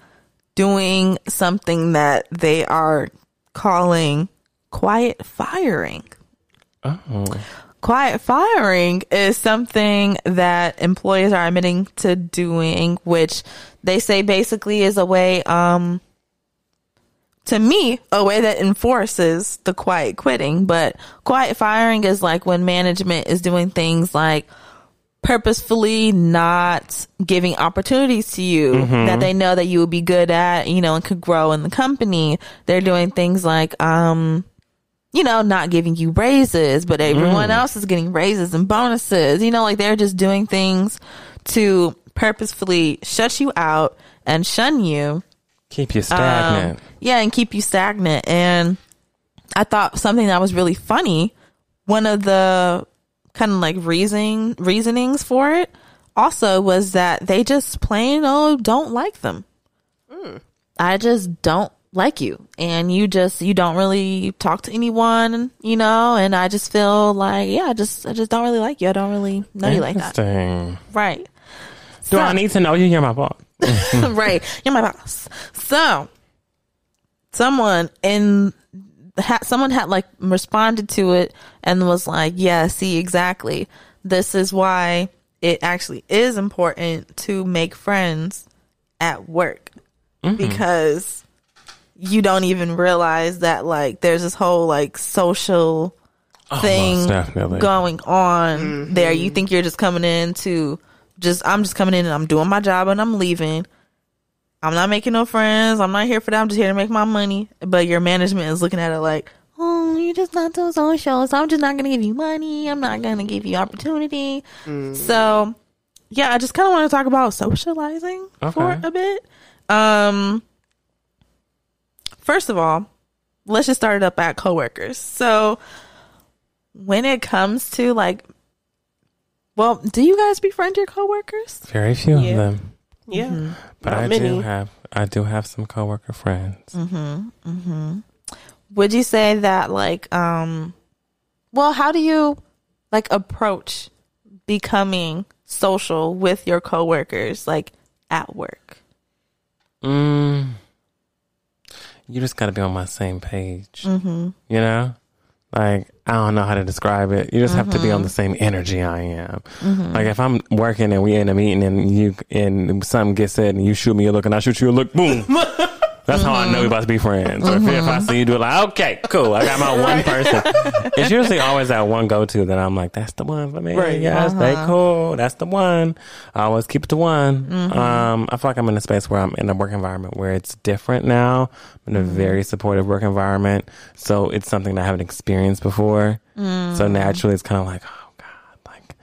doing something that they are calling quiet firing. Oh. Quiet firing is something that employers are admitting to doing, which they say basically is a way, to me, a way that enforces the quiet quitting. But quiet firing is like when management is doing things like purposefully not giving opportunities to you that they know that you would be good at, and could grow in the company. They're doing things like, not giving you raises, but everyone else is getting raises and bonuses. Like they're just doing things to purposefully shut you out and shun you. Keep you stagnant. And keep you stagnant. And I thought something that was really funny, one of the kind of like reasonings for it also was that they just plain old don't like them. I just don't like you, and you don't really talk to anyone, and I just feel like I just don't really like you. I don't really know you like that. Right. Do I need to know you? You're my boss. Right. You're my boss. So someone had like responded to it and was like, yeah, see, exactly. This is why it actually is important to make friends at work because you don't even realize that like there's this whole like social thing going on there. You think you're just coming in to I'm just coming in and I'm doing my job and I'm leaving. I'm not making no friends. I'm not here for that. I'm just here to make my money. But your management is looking at it like, oh, you're just not so social. So I'm just not going to give you money. I'm not going to give you opportunity. Mm. So, yeah, I just kind of want to talk about socializing for a bit. First of all, let's just start it up at coworkers. So when it comes to like, well, do you guys befriend your coworkers? Very few of them. Yeah, mm-hmm. But I do have some coworker friends. Mm-hmm. Mm-hmm. Would you say that like, how do you like approach becoming social with your coworkers, like at work? You just got to be on my same page. Mm-hmm. You know, like I don't know how to describe it. You just have to be on the same energy I am. Mm-hmm. Like if I'm working and we in a meeting and something gets said and you shoot me a look and I shoot you a look, boom. That's how I know we're about to be friends. Or if I see you do it, like, okay, cool. I got my one person. It's usually always that one go-to that I'm like, that's the one for me. Right. Yes, they cool. That's the one. I always keep it the one. Mm-hmm. I feel like I'm in a space where I'm in a work environment where it's different now. I'm in a very supportive work environment. So it's something that I haven't experienced before. Mm-hmm. So naturally, it's kind of like, oh, God, like,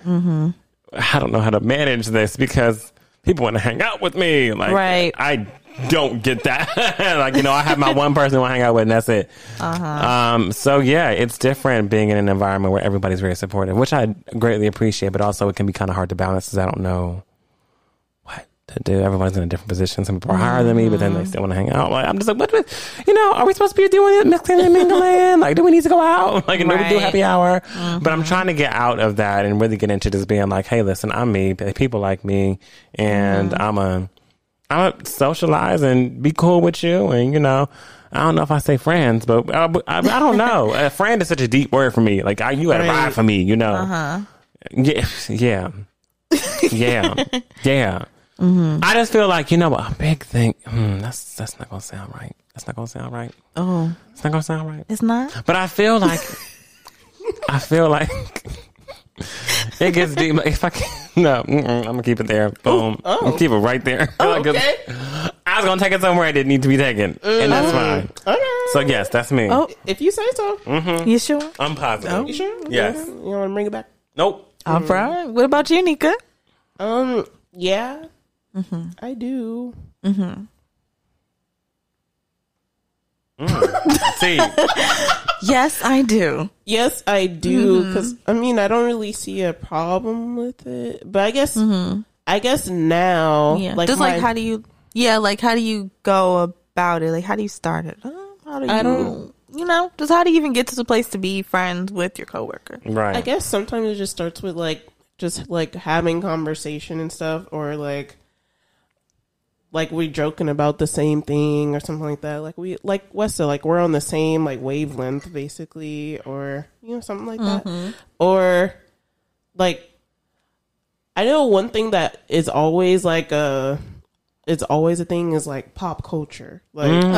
I don't know how to manage this because people want to hang out with me. Like, I don't get that. Like, you know, I have my one person I hang out with and that's it. So yeah, it's different being in an environment where everybody's very supportive, which I greatly appreciate, but also it can be kind of hard to balance because I don't know what to do. Everybody's in a different position. Some people are higher than me, but then they still want to hang out. Like, I'm just like, what, are we supposed to be doing mixing and mingling? Like, do we need to go out? Like, no, we do happy hour. But I'm trying to get out of that and really get into just being like, hey, listen, I'm me. People like me and I'm gonna socialize and be cool with you. And, you know, I don't know if I say friends, but I don't know. A friend is such a deep word for me. Like, you had a ride for me, you know. Yeah. I just feel like, you know, a big thing. That's not going to sound right. Oh. It's not going to sound right. It's not? But I feel like, it gets deep. Like, if I can, I'm gonna keep it there. Boom. Ooh, I'm gonna keep it right there. Okay. I was gonna take it somewhere it didn't need to be taken, and that's fine. Okay. So yes, that's me. Oh, if you say so. You sure? I'm positive. You sure? Yes. You don't want to bring it back? Nope. All right. What about you, Nika? Yeah. I do. See. Yes, I do. Because I mean, I don't really see a problem with it, but I guess, now, like, just like how do you, like how do you go about it? Like, how do you start it? How do you even get to the place to be friends with your coworker? Right. I guess sometimes it just starts with like having conversation and stuff, or like we joking about the same thing or something like that. Like we, like Wes said, like we're on the same like wavelength basically, or, you know, something like that. Or like, I know one thing that is always like a thing is like pop culture. Like, music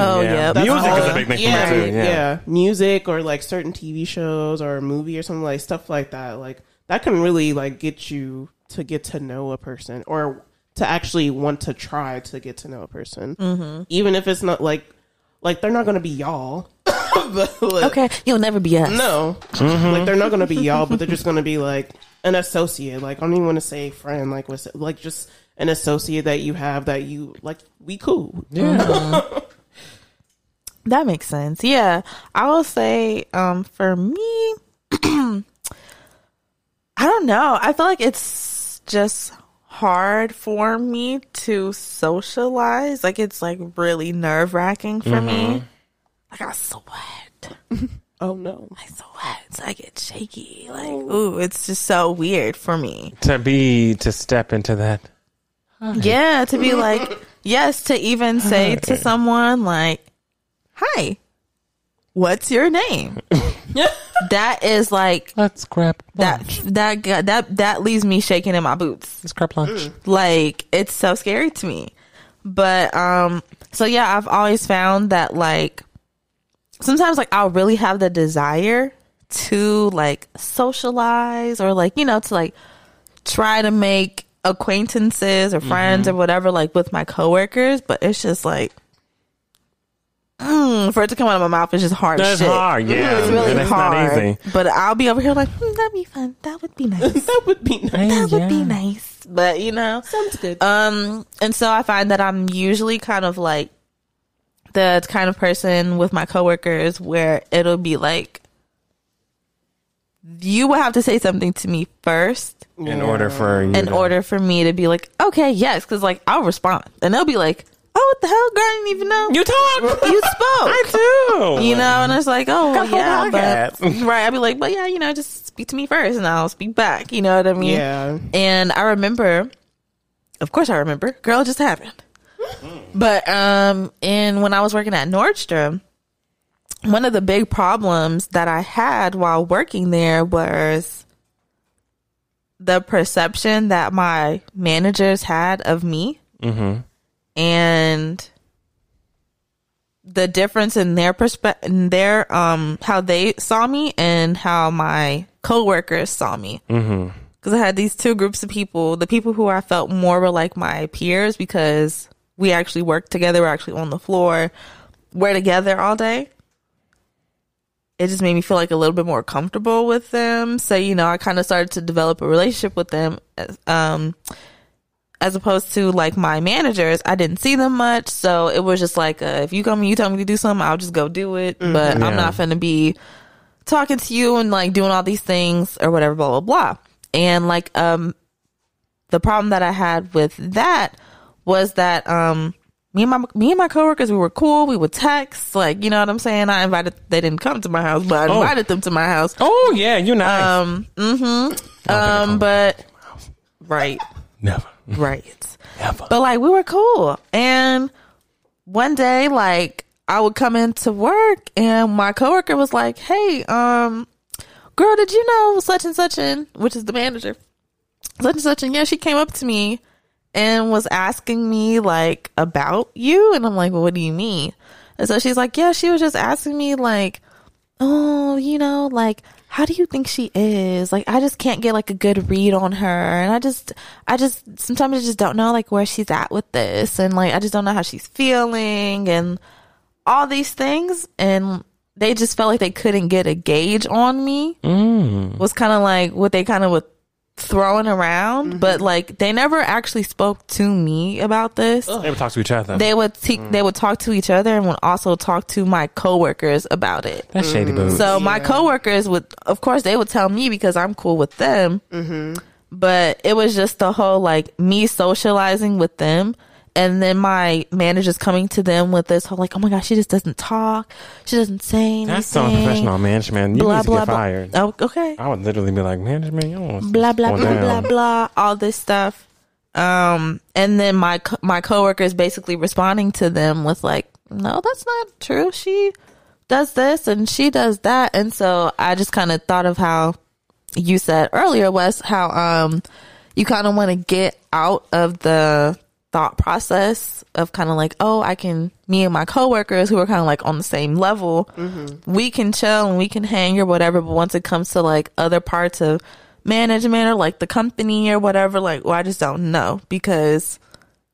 is a big thing for me too. Yeah. Music or like certain TV shows or a movie or something, like stuff like that. Like that can really like get you to get to know a person, or to actually want to try to get to know a person. Even if it's not like they're not going to be y'all. But like, okay, you'll never be us. No. Like they're not going to be y'all, but they're just going to be like an associate. Like I don't even want to say friend, like was like just an associate that you have that you like, we cool. Yeah. That makes sense. Yeah. I will say for me, I don't know. I feel like it's just hard for me to socialize. Like it's like really nerve-wracking for me. Like I sweat. Oh no, I sweat. So I get shaky. Like, ooh, it's just so weird for me to step into that. Yeah, to be like, yes, to even say to someone like, hi, what's your name? That is like, let's grab lunch. That leaves me shaking in my boots. Let's grab lunch. Like it's so scary to me. But so yeah, I've always found that like sometimes like I'll really have the desire to like socialize, or like, you know, to like try to make acquaintances or friends or whatever, like with my coworkers, but it's just like for it to come out of my mouth is just hard. That's shit. Hard, yeah. It's really hard. Not easy. But I'll be over here like, that'd be fun. That would be nice. That would be nice. But you know, sounds good. And so I find that I'm usually kind of like the kind of person with my coworkers where it'll be like, you will have to say something to me first in order for me to be like, okay, yes, because like I'll respond and they'll be like, oh, what the hell, girl, I didn't even know. You talk. You spoke. I do. You know, and it's like, oh, well, yeah. But, right. I'd be like, but yeah, you know, just speak to me first and I'll speak back. You know what I mean? Yeah. And I remember, of course I remember, girl, it just happened. But, and when I was working at Nordstrom, one of the big problems that I had while working there was the perception that my managers had of me. Mm-hmm. And the difference in their perspective, in their how they saw me and how my coworkers saw me, because I had these two groups of people. The people who I felt more were like my peers because we actually worked together, we're actually on the floor, we're together all day. It just made me feel like a little bit more comfortable with them. So you know, I kind of started to develop a relationship with them. As opposed to like my managers, I didn't see them much. So it was just like, if you come, you tell me to do something, I'll just go do it. But I'm not finna be talking to you and like doing all these things or whatever, blah, blah, blah. And like, the problem that I had with that was that, me and my coworkers, we were cool. We would text, like, you know what I'm saying? They didn't come to my house, but I invited them to my house. Oh yeah. You're nice. But right. Never. Right. Never. But like we were cool. And one day, like I would come into work and my coworker was like, hey, girl, did you know such and such, and which is the manager, such and such, and yeah, she came up to me and was asking me like about you. And I'm like, well, what do you mean? And so she's like, yeah, she was just asking me like, oh, you know, like, how do you think she is? Like, I just can't get like a good read on her. And I just sometimes I just don't know like where she's at with this. And like, I just don't know how she's feeling and all these things. And they just felt like they couldn't get a gauge on me. Was kind of like what they kind of were throwing around. But like, they never actually spoke to me about this. They would talk to each other. They would talk to each other and would also talk to my coworkers about it. That's shady boo. So my coworkers would, of course, they would tell me because I'm cool with them. But it was just the whole like me socializing with them. And then my manager's coming to them with this whole like, oh my gosh, she just doesn't talk. She doesn't say anything. That's so unprofessional management. You need to get fired. Oh, okay. I would literally be like, management, you don't want to blah, blah, blah, blah, blah, all this stuff. And then my coworkers basically responding to them with like, no, that's not true. She does this and she does that. And so I just kind of thought of how you said earlier, Wes, how you kind of want to get out of the thought process of kind of like, oh, me and my coworkers who are kind of like on the same level, we can chill and we can hang or whatever. But once it comes to like other parts of management or like the company or whatever, like, well, I just don't know because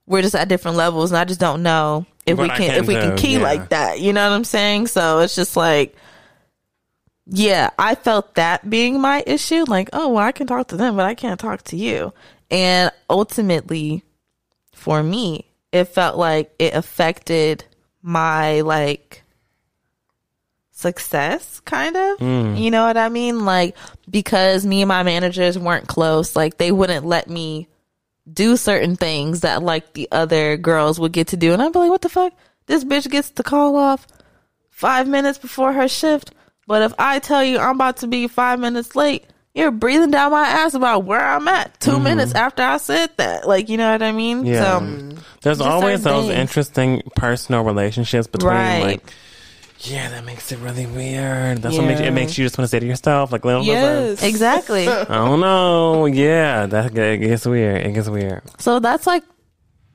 we're just at different levels and I just don't know if we can like that. You know what I'm saying? So it's just like, yeah, I felt that being my issue. Like, oh, well, I can talk to them, but I can't talk to you. And ultimately, for me, it felt like it affected my like success, kind of. You know what I mean? Like, because me and my managers weren't close, like they wouldn't let me do certain things that like the other girls would get to do. And I'd be like, what the fuck? This bitch gets to call off 5 minutes before her shift. But if I tell you I'm about to be 5 minutes late, you're breathing down my ass about where I'm at 2 minutes after I said that. Like, you know what I mean? Yeah. So, there's always those interesting personal relationships between, like, yeah, that makes it really weird. That's what makes you just want to say to yourself, like, little yes, over. Exactly. I don't know. Yeah, it gets weird. It gets weird. So that's, like,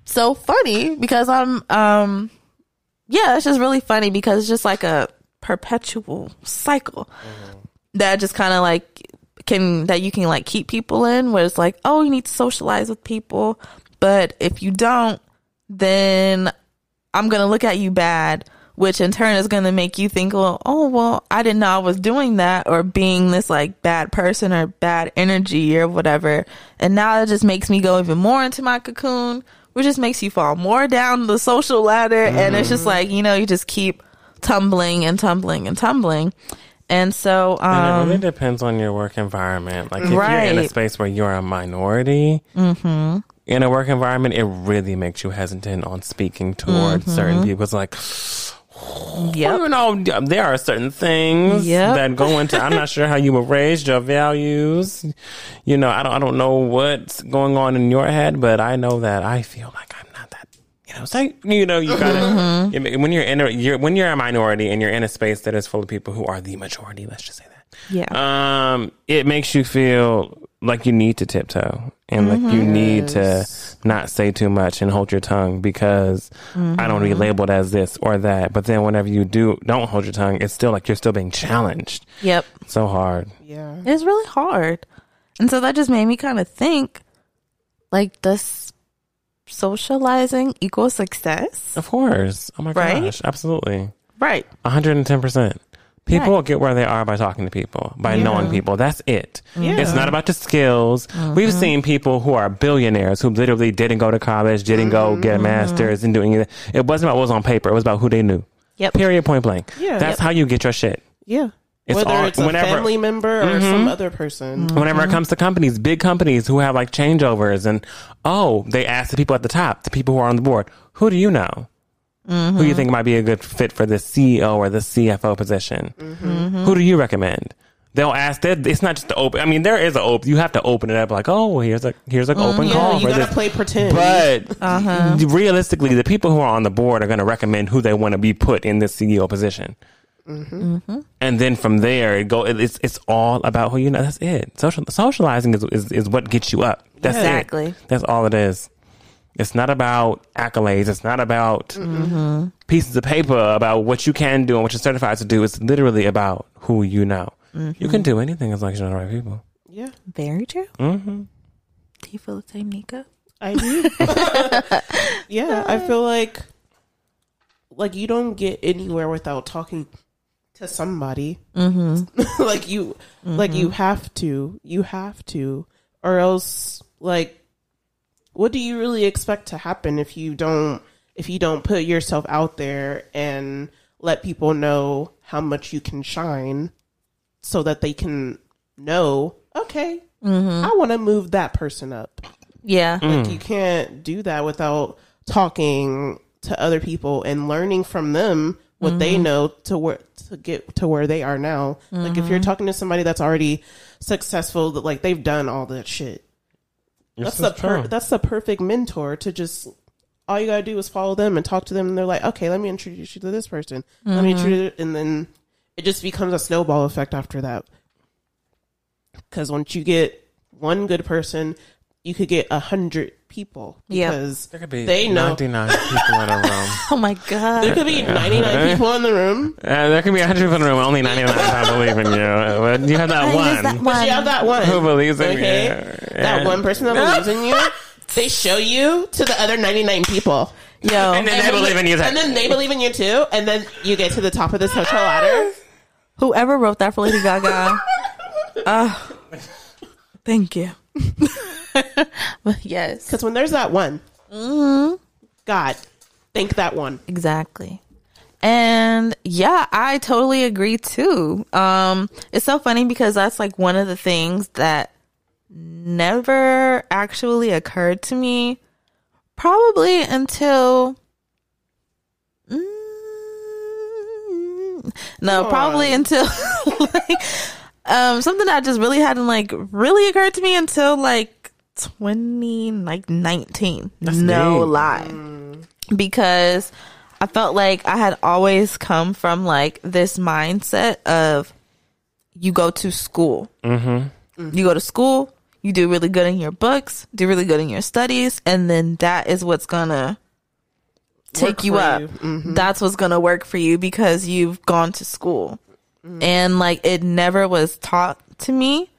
so funny because I'm, it's just really funny because it's just, like, a perpetual cycle that just kind of, like, that you can like keep people in, where it's like, oh, you need to socialize with people, but if you don't, then I'm going to look at you bad, which in turn is going to make you think, well, oh, well, I didn't know I was doing that or being this like bad person or bad energy or whatever. And now it just makes me go even more into my cocoon, which just makes you fall more down the social ladder. Mm-hmm. And it's just like, you know, you just keep tumbling and tumbling and tumbling. And so, and it really depends on your work environment. Like if you're in a space where you're a minority, mm-hmm. in a work environment, it really makes you hesitant on speaking towards mm-hmm. certain people. It's like, yep. You know, there are certain things yep. that go into. I'm not sure how you were raised, your values. You know, I don't know what's going on in your head, but I know that I feel like I'm not that. You know, say you know you gotta mm-hmm. when you're a minority and you're in a space that is full of people who are the majority. Let's just say that. Yeah. It makes you feel like you need to tiptoe and mm-hmm. like you need to not say too much and hold your tongue because mm-hmm. I don't want to be labeled as this or that. But then whenever you don't hold your tongue, it's still like you're still being challenged. Yep. So hard. Yeah. It's really hard. And so that just made me kind of think, like, this socializing equals success? Of course. Oh my gosh. Absolutely. Right. 110%. People get where they are by talking to people, by knowing people. That's it. Yeah. It's not about the skills. Mm-hmm. We've seen people who are billionaires who literally didn't go to college, didn't go get a master's and doing it. It wasn't about what was on paper. It was about who they knew. Yep. Period, point blank. Yeah. That's how you get your shit. Yeah. Whether it's a family member or some other person. Mm-hmm. Whenever it comes to companies, big companies who have like changeovers and, they ask the people at the top, the people who are on the board, who do you know? Mm-hmm. Who you think might be a good fit for the CEO or the CFO position? Mm-hmm. Mm-hmm. Who do you recommend? They'll ask. It's not just the open. I mean, there is an open. You have to open it up. Like, here's an open call. You gotta play pretend. But realistically, the people who are on the board are going to recommend who they want to be put in this CEO position. Mm-hmm. Mm-hmm. And then from there, it's all about who you know. That's it. Socializing is what gets you up. That's exactly. That's all it is. It's not about accolades. It's not about pieces of paper about what you can do and what you're certified to do. It's literally about who you know. Mm-hmm. You can do anything as long as you're the right people. Yeah. Very true. Mm-hmm. Do you feel the same, Nika? I do. Yeah. I feel like you don't get anywhere without talking to somebody. Mm-hmm. You have to, or else what do you really expect to happen if you don't put yourself out there and let people know how much you can shine so that they can know, okay, I want to move that person up. Yeah. You can't do that without talking to other people and learning from them what they know to get to where they are now. Mm-hmm. Like if you're talking to somebody that's already successful, like they've done all that shit. That's the perfect mentor to just, all you gotta do is follow them and talk to them. And they're like, okay, let me introduce you to this person. Mm-hmm. Let me introduce, and then it just becomes a snowball effect after that. Because once you get one good person, you could get 100 people because there could be 99 people in a room. Oh my god! There could be 99 people in the room. There could be 100 people in the room. Only 99 don't believe in you. You have that one. But you have that one who believes in you. That one person that believes in you. They show you to the other 99 people. Yo, and then they believe in you. And then they believe in you too. And then you get to the top of this hotel ladder. Whoever wrote that for Lady Gaga. Thank you. But yes, because when there's that one, God, thank that one. Exactly. And yeah, I totally agree too. It's so funny because that's like one of the things that never actually occurred to me probably until something that just really hadn't really occurred to me until 2019. That's no deep. Lie. Because I felt like I had always come from this mindset of you go to school. Mm-hmm. You go to school, you do really good in your books, do really good in your studies, and then that is what's gonna take you up. You. Mm-hmm. That's what's gonna work for you because you've gone to school. And it never was taught to me.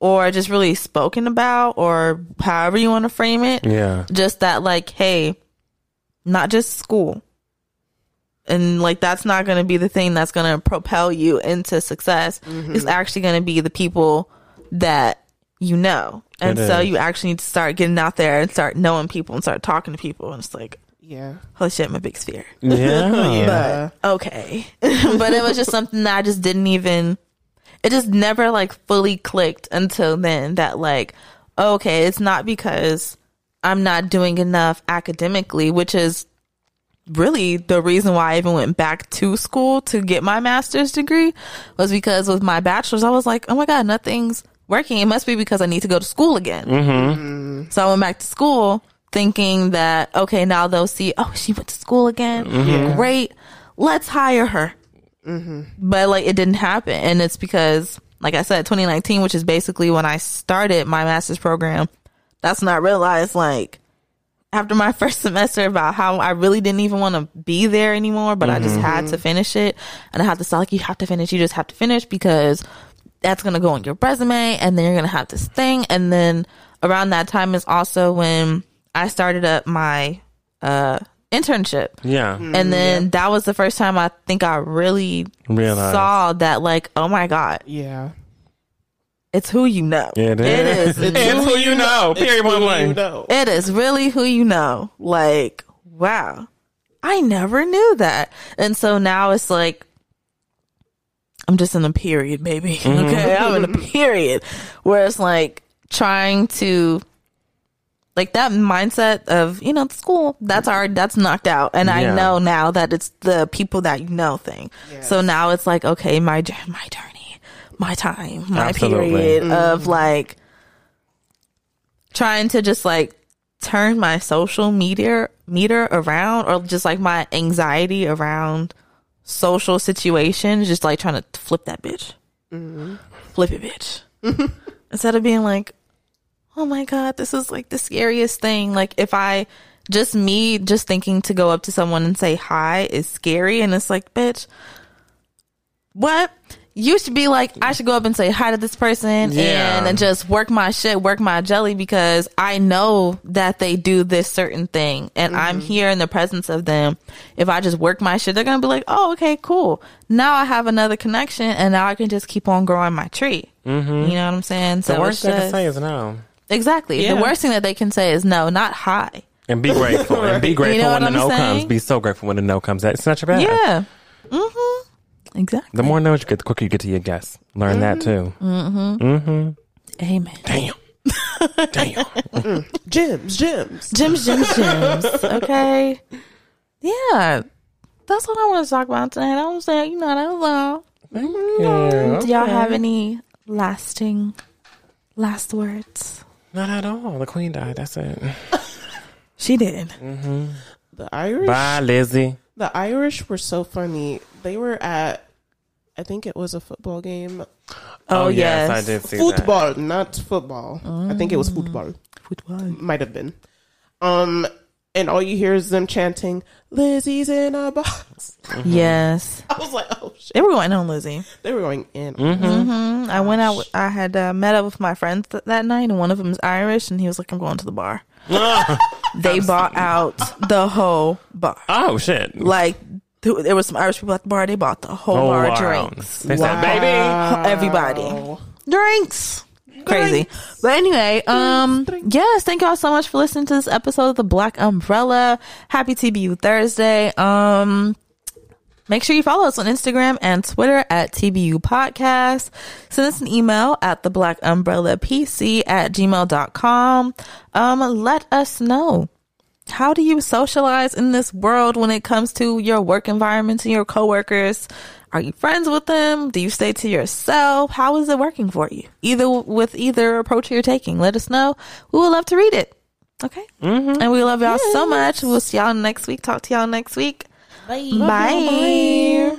or just really spoken about, or however you want to frame it. Yeah. Just that, like, hey, not just school. And, like, that's not going to be the thing that's going to propel you into success. Mm-hmm. It's actually going to be the people that you know. And so you actually need to start getting out there and start knowing people and start talking to people. And it's like, yeah, holy shit, my big sphere. Yeah. But, okay. But it was just something that I just didn't even... It just never, like, fully clicked until then that, like, okay, it's not because I'm not doing enough academically, which is really the reason why I even went back to school to get my master's degree, was because with my bachelor's, I was like, oh, my God, nothing's working. It must be because I need to go to school again. Mm-hmm. So I went back to school thinking that, okay, now they'll see, oh, she went to school again. Mm-hmm. Great. Let's hire her. Mm-hmm. But like it didn't happen, and it's because, like I said, 2019, which is basically when I started my master's program, that's when I realized, like, after my first semester, about how I really didn't even want to be there anymore, but mm-hmm. I just had to finish it, and I had to say, like, you have to finish, you just have to finish, because that's gonna go on your resume, and then you're gonna have this thing. And then around that time is also when I started up my internship. Yeah. And then that was the first time I think I really saw that, like, oh my God. Yeah. It's who you know. It is. It's who you know. Period. One line. It is really who you know. Like, wow. I never knew that. And so now it's like, I'm just in a period, baby. Mm-hmm. Okay. I'm in a period where it's like trying to, like, that mindset of, you know, school, that's knocked out. And I know now that it's the people that you know thing. Yes. So now it's like, okay, my journey, my time, my period of, like, trying to just, like, turn my social meter around, or just, like, my anxiety around social situations, just, like, trying to flip that bitch. Mm-hmm. Flip it, bitch. Instead of being like, oh my God, this is like the scariest thing. Like, if me thinking to go up to someone and say hi is scary. And it's like, bitch, what? You should be like, I should go up and say hi to this person and just work my jelly, because I know that they do this certain thing and I'm here in the presence of them. If I just work my shit, they're going to be like, oh, okay, cool. Now I have another connection and now I can just keep on growing my tree. Mm-hmm. You know what I'm saying? So the worst they can say is no. Exactly. Yeah. The worst thing that they can say is no, not hi. And be grateful. And be grateful, you know, when the no comes. Be so grateful when the no comes. It's not your bad. Yeah. Mm-hmm. Exactly. The more no's you get, the quicker you get to your guess. Learn that too. Mm-hmm. Mm-hmm. Amen. Damn. Damn. Gems. Okay. Yeah. That's what I want to talk about tonight. I'm saying, you know, that's all. Thank you. Okay. Do y'all have any last words? Not at all. The queen died. That's it. She did. Mm-hmm. The Irish. Bye, Lizzie. The Irish were so funny. They were at, I think it was a football game. Oh yes. I did see football, that. Not football. I think it was football. Football. Might have been. And all you hear is them chanting, Lizzie's in a box. Mm-hmm. Yes. I was like, oh, shit. They were going on Lizzie. They were going in. Mm-hmm. Mm-hmm. I went out. I had met up with my friends that night, and one of them is Irish, and he was like, I'm going to the bar. They bought out the whole bar. Oh, shit. Like, there was some Irish people at the bar. They bought the whole bar drinks. They said, baby. Everybody. Drinks. Crazy. But anyway, yes, thank y'all so much for listening to this episode of the Black Umbrella. Happy TBU Thursday. Make sure you follow us on Instagram and Twitter at TBU Podcast. Send us an email at theblackumbrellapc@gmail.com. Let us know, how do you socialize in this world when it comes to your work environments and your coworkers? Are you friends with them? Do you stay to yourself? How is it working for you? Either approach you're taking, let us know. We would love to read it. Okay? Mm-hmm. And we love y'all so much. We'll see y'all next week. Talk to y'all next week. Bye. Bye.